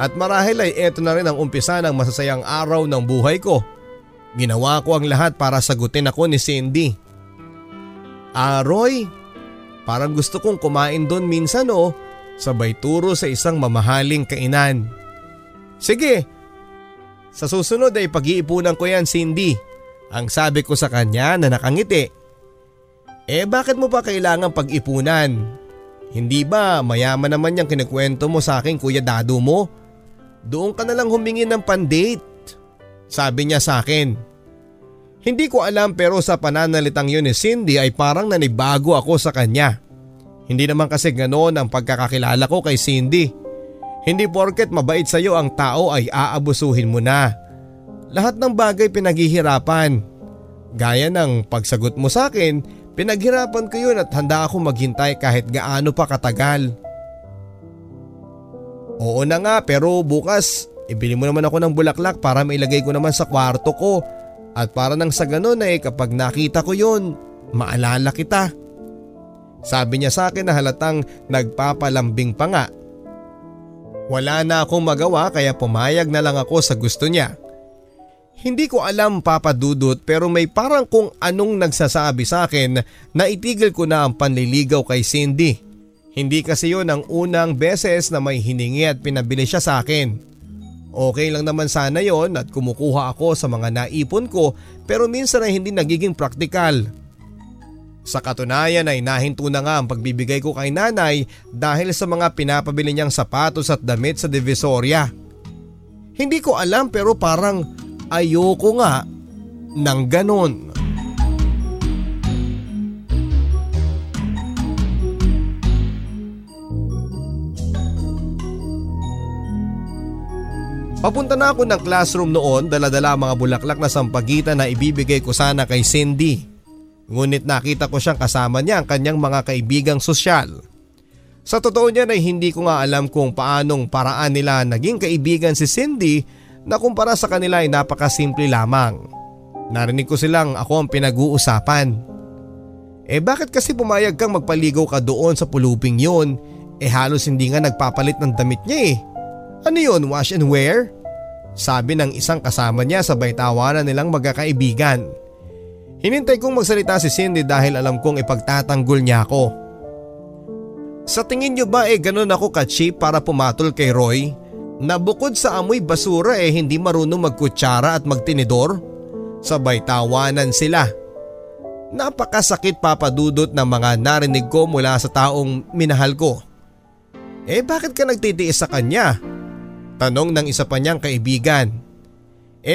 At marahil ay eto na rin ang umpisa ng masasayang araw ng buhay ko. Ginawa ko ang lahat para sagutin ako ni Cindy. Roy, parang gusto kong kumain doon minsan oh. Sabay turo sa isang mamahaling kainan. Sige, sa susunod ay pag-iipunan ko yan, Cindy. Ang sabi ko sa kanya na nakangiti. Bakit mo pa kailangan pag-ipunan? Hindi ba mayaman naman yung kinukwento mo sa akin, Kuya Dado mo? Doon ka na lang humingi ng pan-date. Sabi niya sa akin. Hindi ko alam pero sa pananalitang yun ni Cindy ay parang nanibago ako sa kanya. Hindi naman kasi ganoon ang pagkakakilala ko kay Cindy. Hindi porket mabait sa iyo ang tao ay aabusuhin mo na. Lahat ng bagay pinaghihirapan. Gaya ng pagsagot mo sa akin, pinaghirapan ko yun at handa ako maghintay kahit gaano pa katagal. Oo na nga, pero bukas ibili mo naman ako ng bulaklak para mailagay ko naman sa kwarto ko. At para nang sa ganun ay kapag nakita ko yun, maalala kita. Sabi niya sa akin na halatang nagpapalambing pa nga. Wala na akong magawa kaya pumayag na lang ako sa gusto niya. Hindi ko alam, Papa Dudut, pero may parang kung anong nagsasabi sa akin na itigil ko na ang panliligaw kay Cindy. Hindi kasi yun ang unang beses na may hiningi at pinabili siya sa akin. Okay lang naman sana yun at kumukuha ako sa mga naipon ko, pero minsan ay hindi nagiging praktikal. Sa katunayan ay nahinto na nga ang pagbibigay ko kay nanay dahil sa mga pinapabili niyang sapatos at damit sa Divisoria. Hindi ko alam pero parang ayoko nga ng ganon. Papunta na ako ng classroom noon, dala-dala mga bulaklak na sampagitan na ibibigay ko sana kay Cindy. Ngunit nakita ko siyang kasama niya ang kanyang mga kaibigang sosyal. Sa totoo niyan ay hindi ko nga alam kung paanong paraan nila naging kaibigan si Cindy na kumpara sa kanila ay napakasimple lamang. Narinig ko silang ako ang pinag-uusapan. Bakit kasi pumayag kang magpaligaw ka doon sa puluping yun? Halos hindi nga nagpapalit ng damit niya eh. Ano yun, wash and wear? Sabi ng isang kasama niya sabay tawanan nilang magkakaibigan. Hinintay kong magsalita si Cindy dahil alam kong ipagtatanggol niya ako. Sa tingin niyo ba ganun ako ka-cheap para pumatol kay Roy? Na bukod sa amoy basura hindi marunong magkutsara at magtinidor? Sabay tawanan sila. Napakasakit, Papa Dudut, ng mga narinig ko mula sa taong minahal ko. Bakit ka nagtitiis sa kanya? Tanong ng isa pa niyang kaibigan.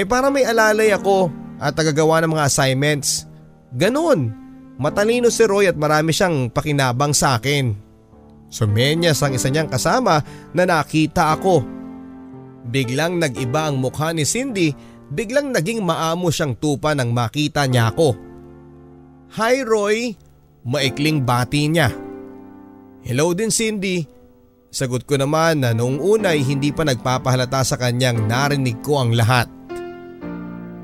Para may alalay ako at tagagawa ng mga assignments. Ganun, matalino si Roy at marami siyang pakinabang sa akin. Sumenyas ang isa niyang kasama na nakita ako. Biglang nag-iba ang mukha ni Cindy, biglang naging maamo siyang tupa nang makita niya ako. "Hi Roy," maikling bati niya. "Hello din Cindy," sagot ko naman na noong una ay hindi pa nagpapahalata sa kanyang narinig ko ang lahat.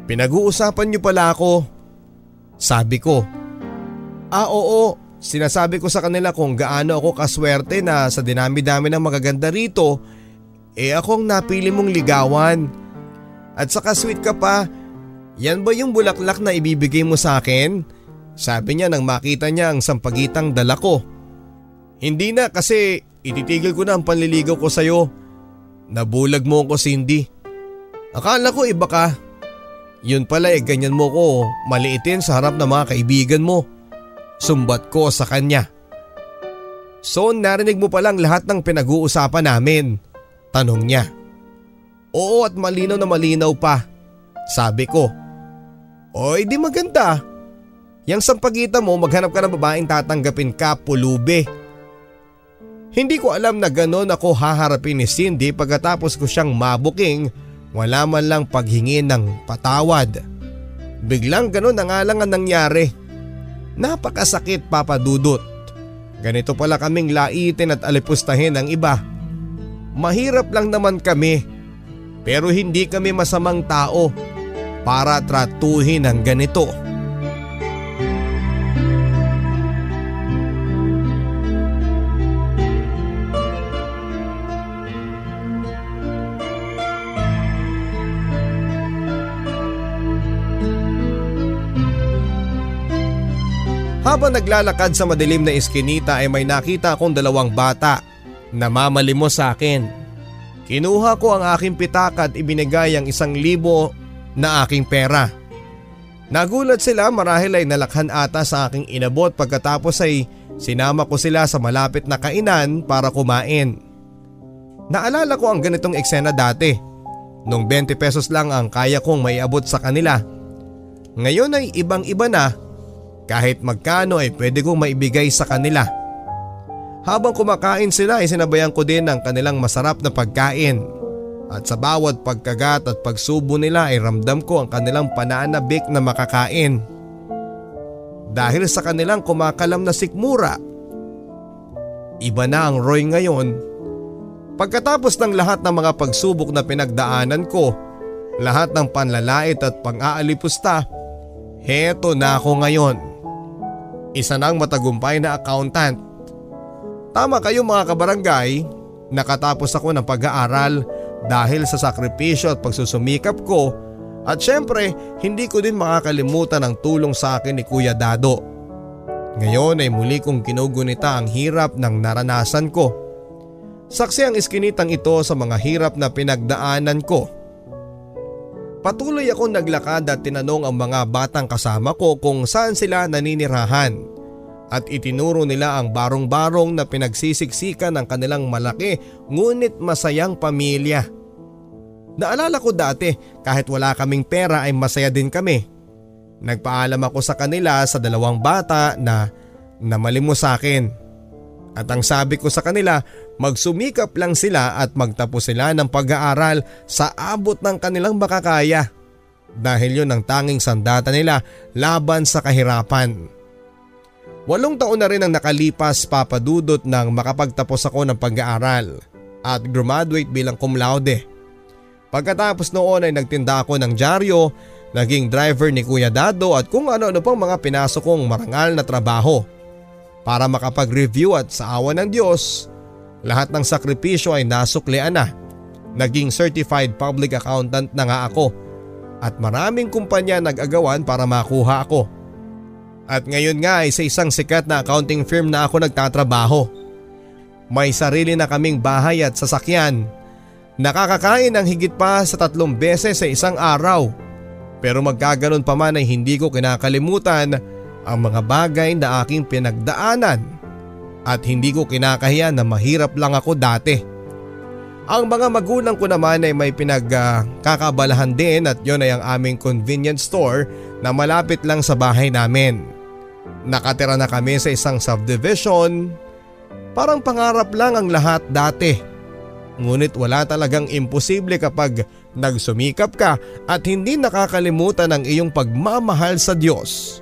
"Pinag-uusapan niyo pala ako," sabi ko. Oo, sinasabi ko sa kanila kung gaano ako kaswerte na sa dinami-dami ng magaganda rito, akong napili mong ligawan. At saka sweet ka pa. Yan ba yung bulaklak na ibibigay mo sa akin? Sabi niya nang makita niya ang sampagitang dala ko. Hindi na kasi ititigil ko na ang panliligaw ko sa'yo. Nabulag mo ako Cindy. Akala ko iba ka. Yun pala ganyan mo ko maliitin sa harap ng mga kaibigan mo. Sumbat ko sa kanya. So narinig mo palang lahat ng pinag-uusapan namin? Tanong niya. Oo at malinaw na malinaw pa. Sabi ko. Di maganda. Yang sampagita mo maghanap ka ng babaeng tatanggapin ka pulubi. Hindi ko alam na ganon ako haharapin ni Cindy pagkatapos ko siyang mabuking wala man lang paghingi ng patawad. Biglang ganon na nga lang ang nangyari. Napakasakit Papa Dudut. Ganito pala kaming laitin at alipustahin ang iba. Mahirap lang naman kami, pero hindi kami masamang tao para tratuhin ng ganito. Habang naglalakad sa madilim na eskinita ay may nakita akong dalawang bata. Namamalimos sa akin. Kinuha ko ang aking pitaka at ibinigay ang 1,000 na aking pera. Nagulat sila marahil ay nalakhan ata sa aking inabot pagkatapos ay sinama ko sila sa malapit na kainan para kumain. Naalala ko ang ganitong eksena dati. Nung 20 pesos lang ang kaya kong maiabot sa kanila. ngayon ay ibang-iba na. Kahit magkano ay pwede kong maibigay sa kanila. Habang kumakain sila ay sinabayan ko din ang kanilang masarap na pagkain. At sa bawat pagkagat at pagsubo nila ay ramdam ko ang kanilang pananabik na makakain. Dahil sa kanilang kumakalam na sikmura. Iba na ang Roy ngayon. Pagkatapos ng lahat ng mga pagsubok na pinagdaanan ko, lahat ng panlalait at pang-aalipusta, heto na ako ngayon. Isa ng matagumpay na accountant. Tama kayo mga kabarangay, nakatapos ako ng pag-aaral dahil sa sakripisyo at pagsusumikap ko at syempre hindi ko din makakalimutan ang tulong sa akin ni Kuya Dado. Ngayon ay muli kong kinugunita ang hirap ng naranasan ko. Saksi ang iskinitang ito sa mga hirap na pinagdaanan ko. Patuloy akong naglakad at tinanong ang mga batang kasama ko kung saan sila naninirahan at itinuro nila ang barong-barong na pinagsisiksikan ng kanilang malaki ngunit masayang pamilya. Naalala ko dati kahit wala kaming pera ay masaya din kami. Nagpaalam ako sa kanila sa dalawang bata na namalimo sa akin. At ang sabi ko sa kanila, magsumikap lang sila at magtapos sila ng pag-aaral sa abot ng kanilang makakaya. Dahil yun ang tanging sandata nila laban sa kahirapan. 8 taon na rin ang nakalipas papadudot nang makapagtapos ako ng pag-aaral at graduate bilang cum laude. Pagkatapos noon ay nagtinda ako ng dyaryo, naging driver ni Kuya Dado at kung ano-ano pang mga pinasok kong marangal na trabaho. Para makapag-review at sa awa ng Diyos, lahat ng sakripisyo ay nasuklian na. Naging certified public accountant na nga ako at maraming kumpanya nag-agawan para makuha ako. At ngayon nga ay sa isang sikat na accounting firm na ako nagtatrabaho. May sarili na kaming bahay at sasakyan. Nakakakain ng higit pa sa 3 beses sa isang araw. Pero magkaganon pa man ay hindi ko kinakalimutan ang mga bagay na aking pinagdaanan at hindi ko kinakahiya na mahirap lang ako dati. Ang mga magulang ko naman ay may pinagkakabalahan din at yon ay ang aming convenience store na malapit lang sa bahay namin. Nakatira na kami sa isang subdivision. Parang pangarap lang ang lahat dati. Ngunit wala talagang imposible kapag nagsumikap ka at hindi nakakalimutan ang iyong pagmamahal sa Diyos.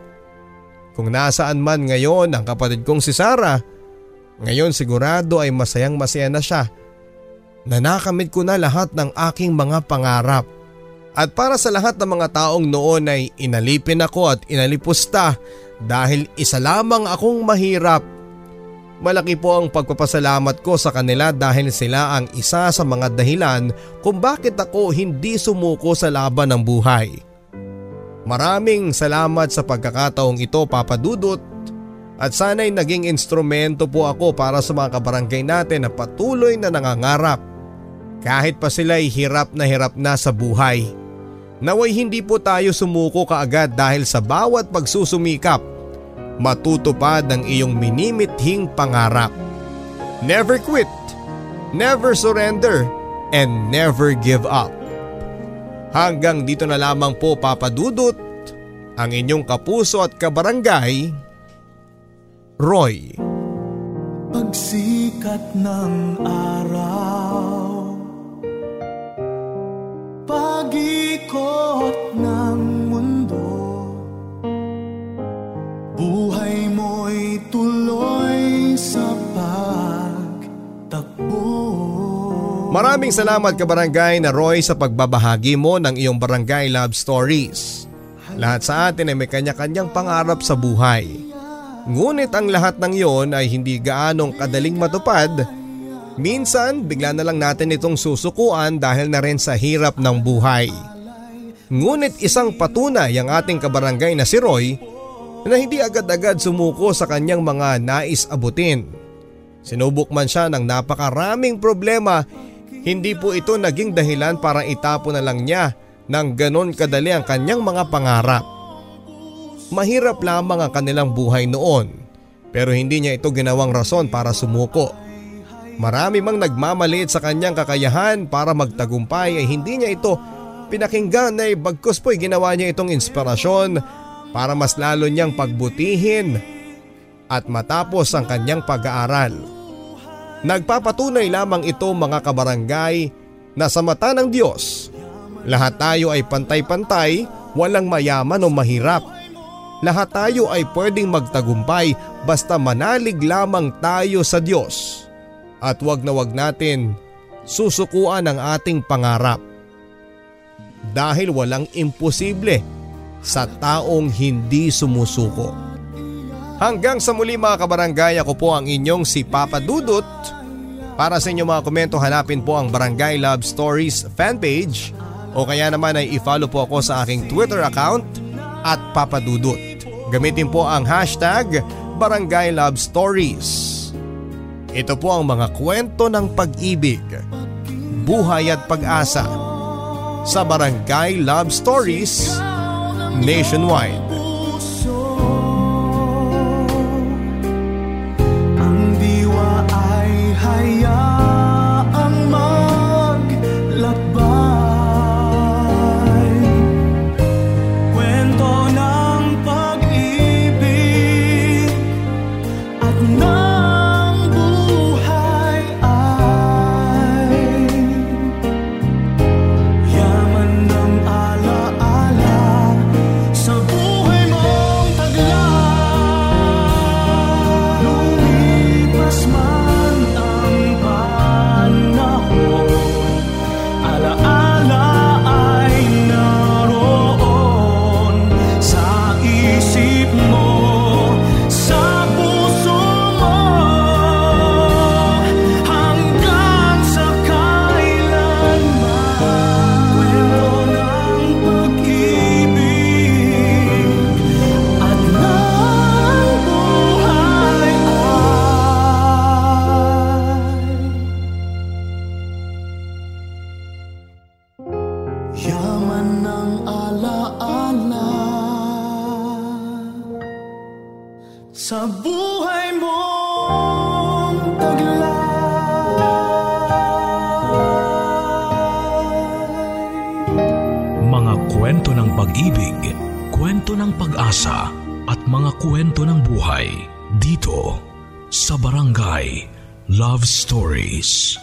Kung nasaan man ngayon ang kapatid kong si Sarah, ngayon sigurado ay masayang masaya na siya na nakamit ko na lahat ng aking mga pangarap. At para sa lahat ng mga taong noon ay inalipin ako at inalipusta dahil isa lamang akong mahirap. Malaki po ang pagpapasalamat ko sa kanila dahil sila ang isa sa mga dahilan kung bakit ako hindi sumuko sa laban ng buhay. Maraming salamat sa pagkakataong ito, Papa Dudut, at sana'y naging instrumento po ako para sa mga kabarangay natin na patuloy na nangangarap. Kahit pa sila'y hirap na sa buhay. Naway hindi po tayo sumuko kaagad dahil sa bawat pagsusumikap, matutupad ng iyong minimithing pangarap. Never quit, never surrender, and never give up. Hanggang dito na lamang po Papadudot, ang inyong kapuso at kabarangay, Roy. Pagsikat ng araw, pag-ikot ng mundo, buhay mo'y tuloy sa pagtakbo. Maraming salamat kabarangay na Roy sa pagbabahagi mo ng iyong barangay love stories. Lahat sa atin ay may kanya-kanyang pangarap sa buhay. Ngunit ang lahat ng iyon ay hindi gaanong kadaling matupad. Minsan bigla na lang natin itong susukuan dahil na rin sa hirap ng buhay. Ngunit isang patunay ang ating kabarangay na si Roy na hindi agad-agad sumuko sa kanyang mga nais abutin. Sinubok man siya ng napakaraming problema. Hindi po ito naging dahilan para itapo na lang niya nang ganon kadali ang kanyang mga pangarap. Mahirap lamang ang kanilang buhay noon, pero hindi niya ito ginawang rason para sumuko. Marami mang nagmamaliit sa kanyang kakayahan para magtagumpay ay hindi niya ito pinakinggan ay bagkus po'y ginawa niya itong inspirasyon para mas lalo niyang pagbutihin at matapos ang kanyang pag-aaral. Nagpapatunay lamang ito mga kabarangay na sa mata ng Diyos, lahat tayo ay pantay-pantay, walang mayaman o mahirap. Lahat tayo ay pwedeng magtagumpay basta manalig lamang tayo sa Diyos at wag natin susukuan ang ating pangarap. Dahil walang imposible sa taong hindi sumusuko. Hanggang sa muli mga kabarangay, ako po ang inyong si Papa Dudut. Para sa inyong mga komento, hanapin po ang Barangay Love Stories fanpage o kaya naman ay i-follow po ako sa aking Twitter account at Papa Dudut. Gamitin po ang hashtag Barangay Love Stories. Ito po ang mga kwento ng pag-ibig, buhay at pag-asa sa Barangay Love Stories nationwide. Ang diwa ay hayaang maglakbay. Pag-ibig, kwento ng pag-asa at mga kwento ng buhay dito sa Barangay Love Stories.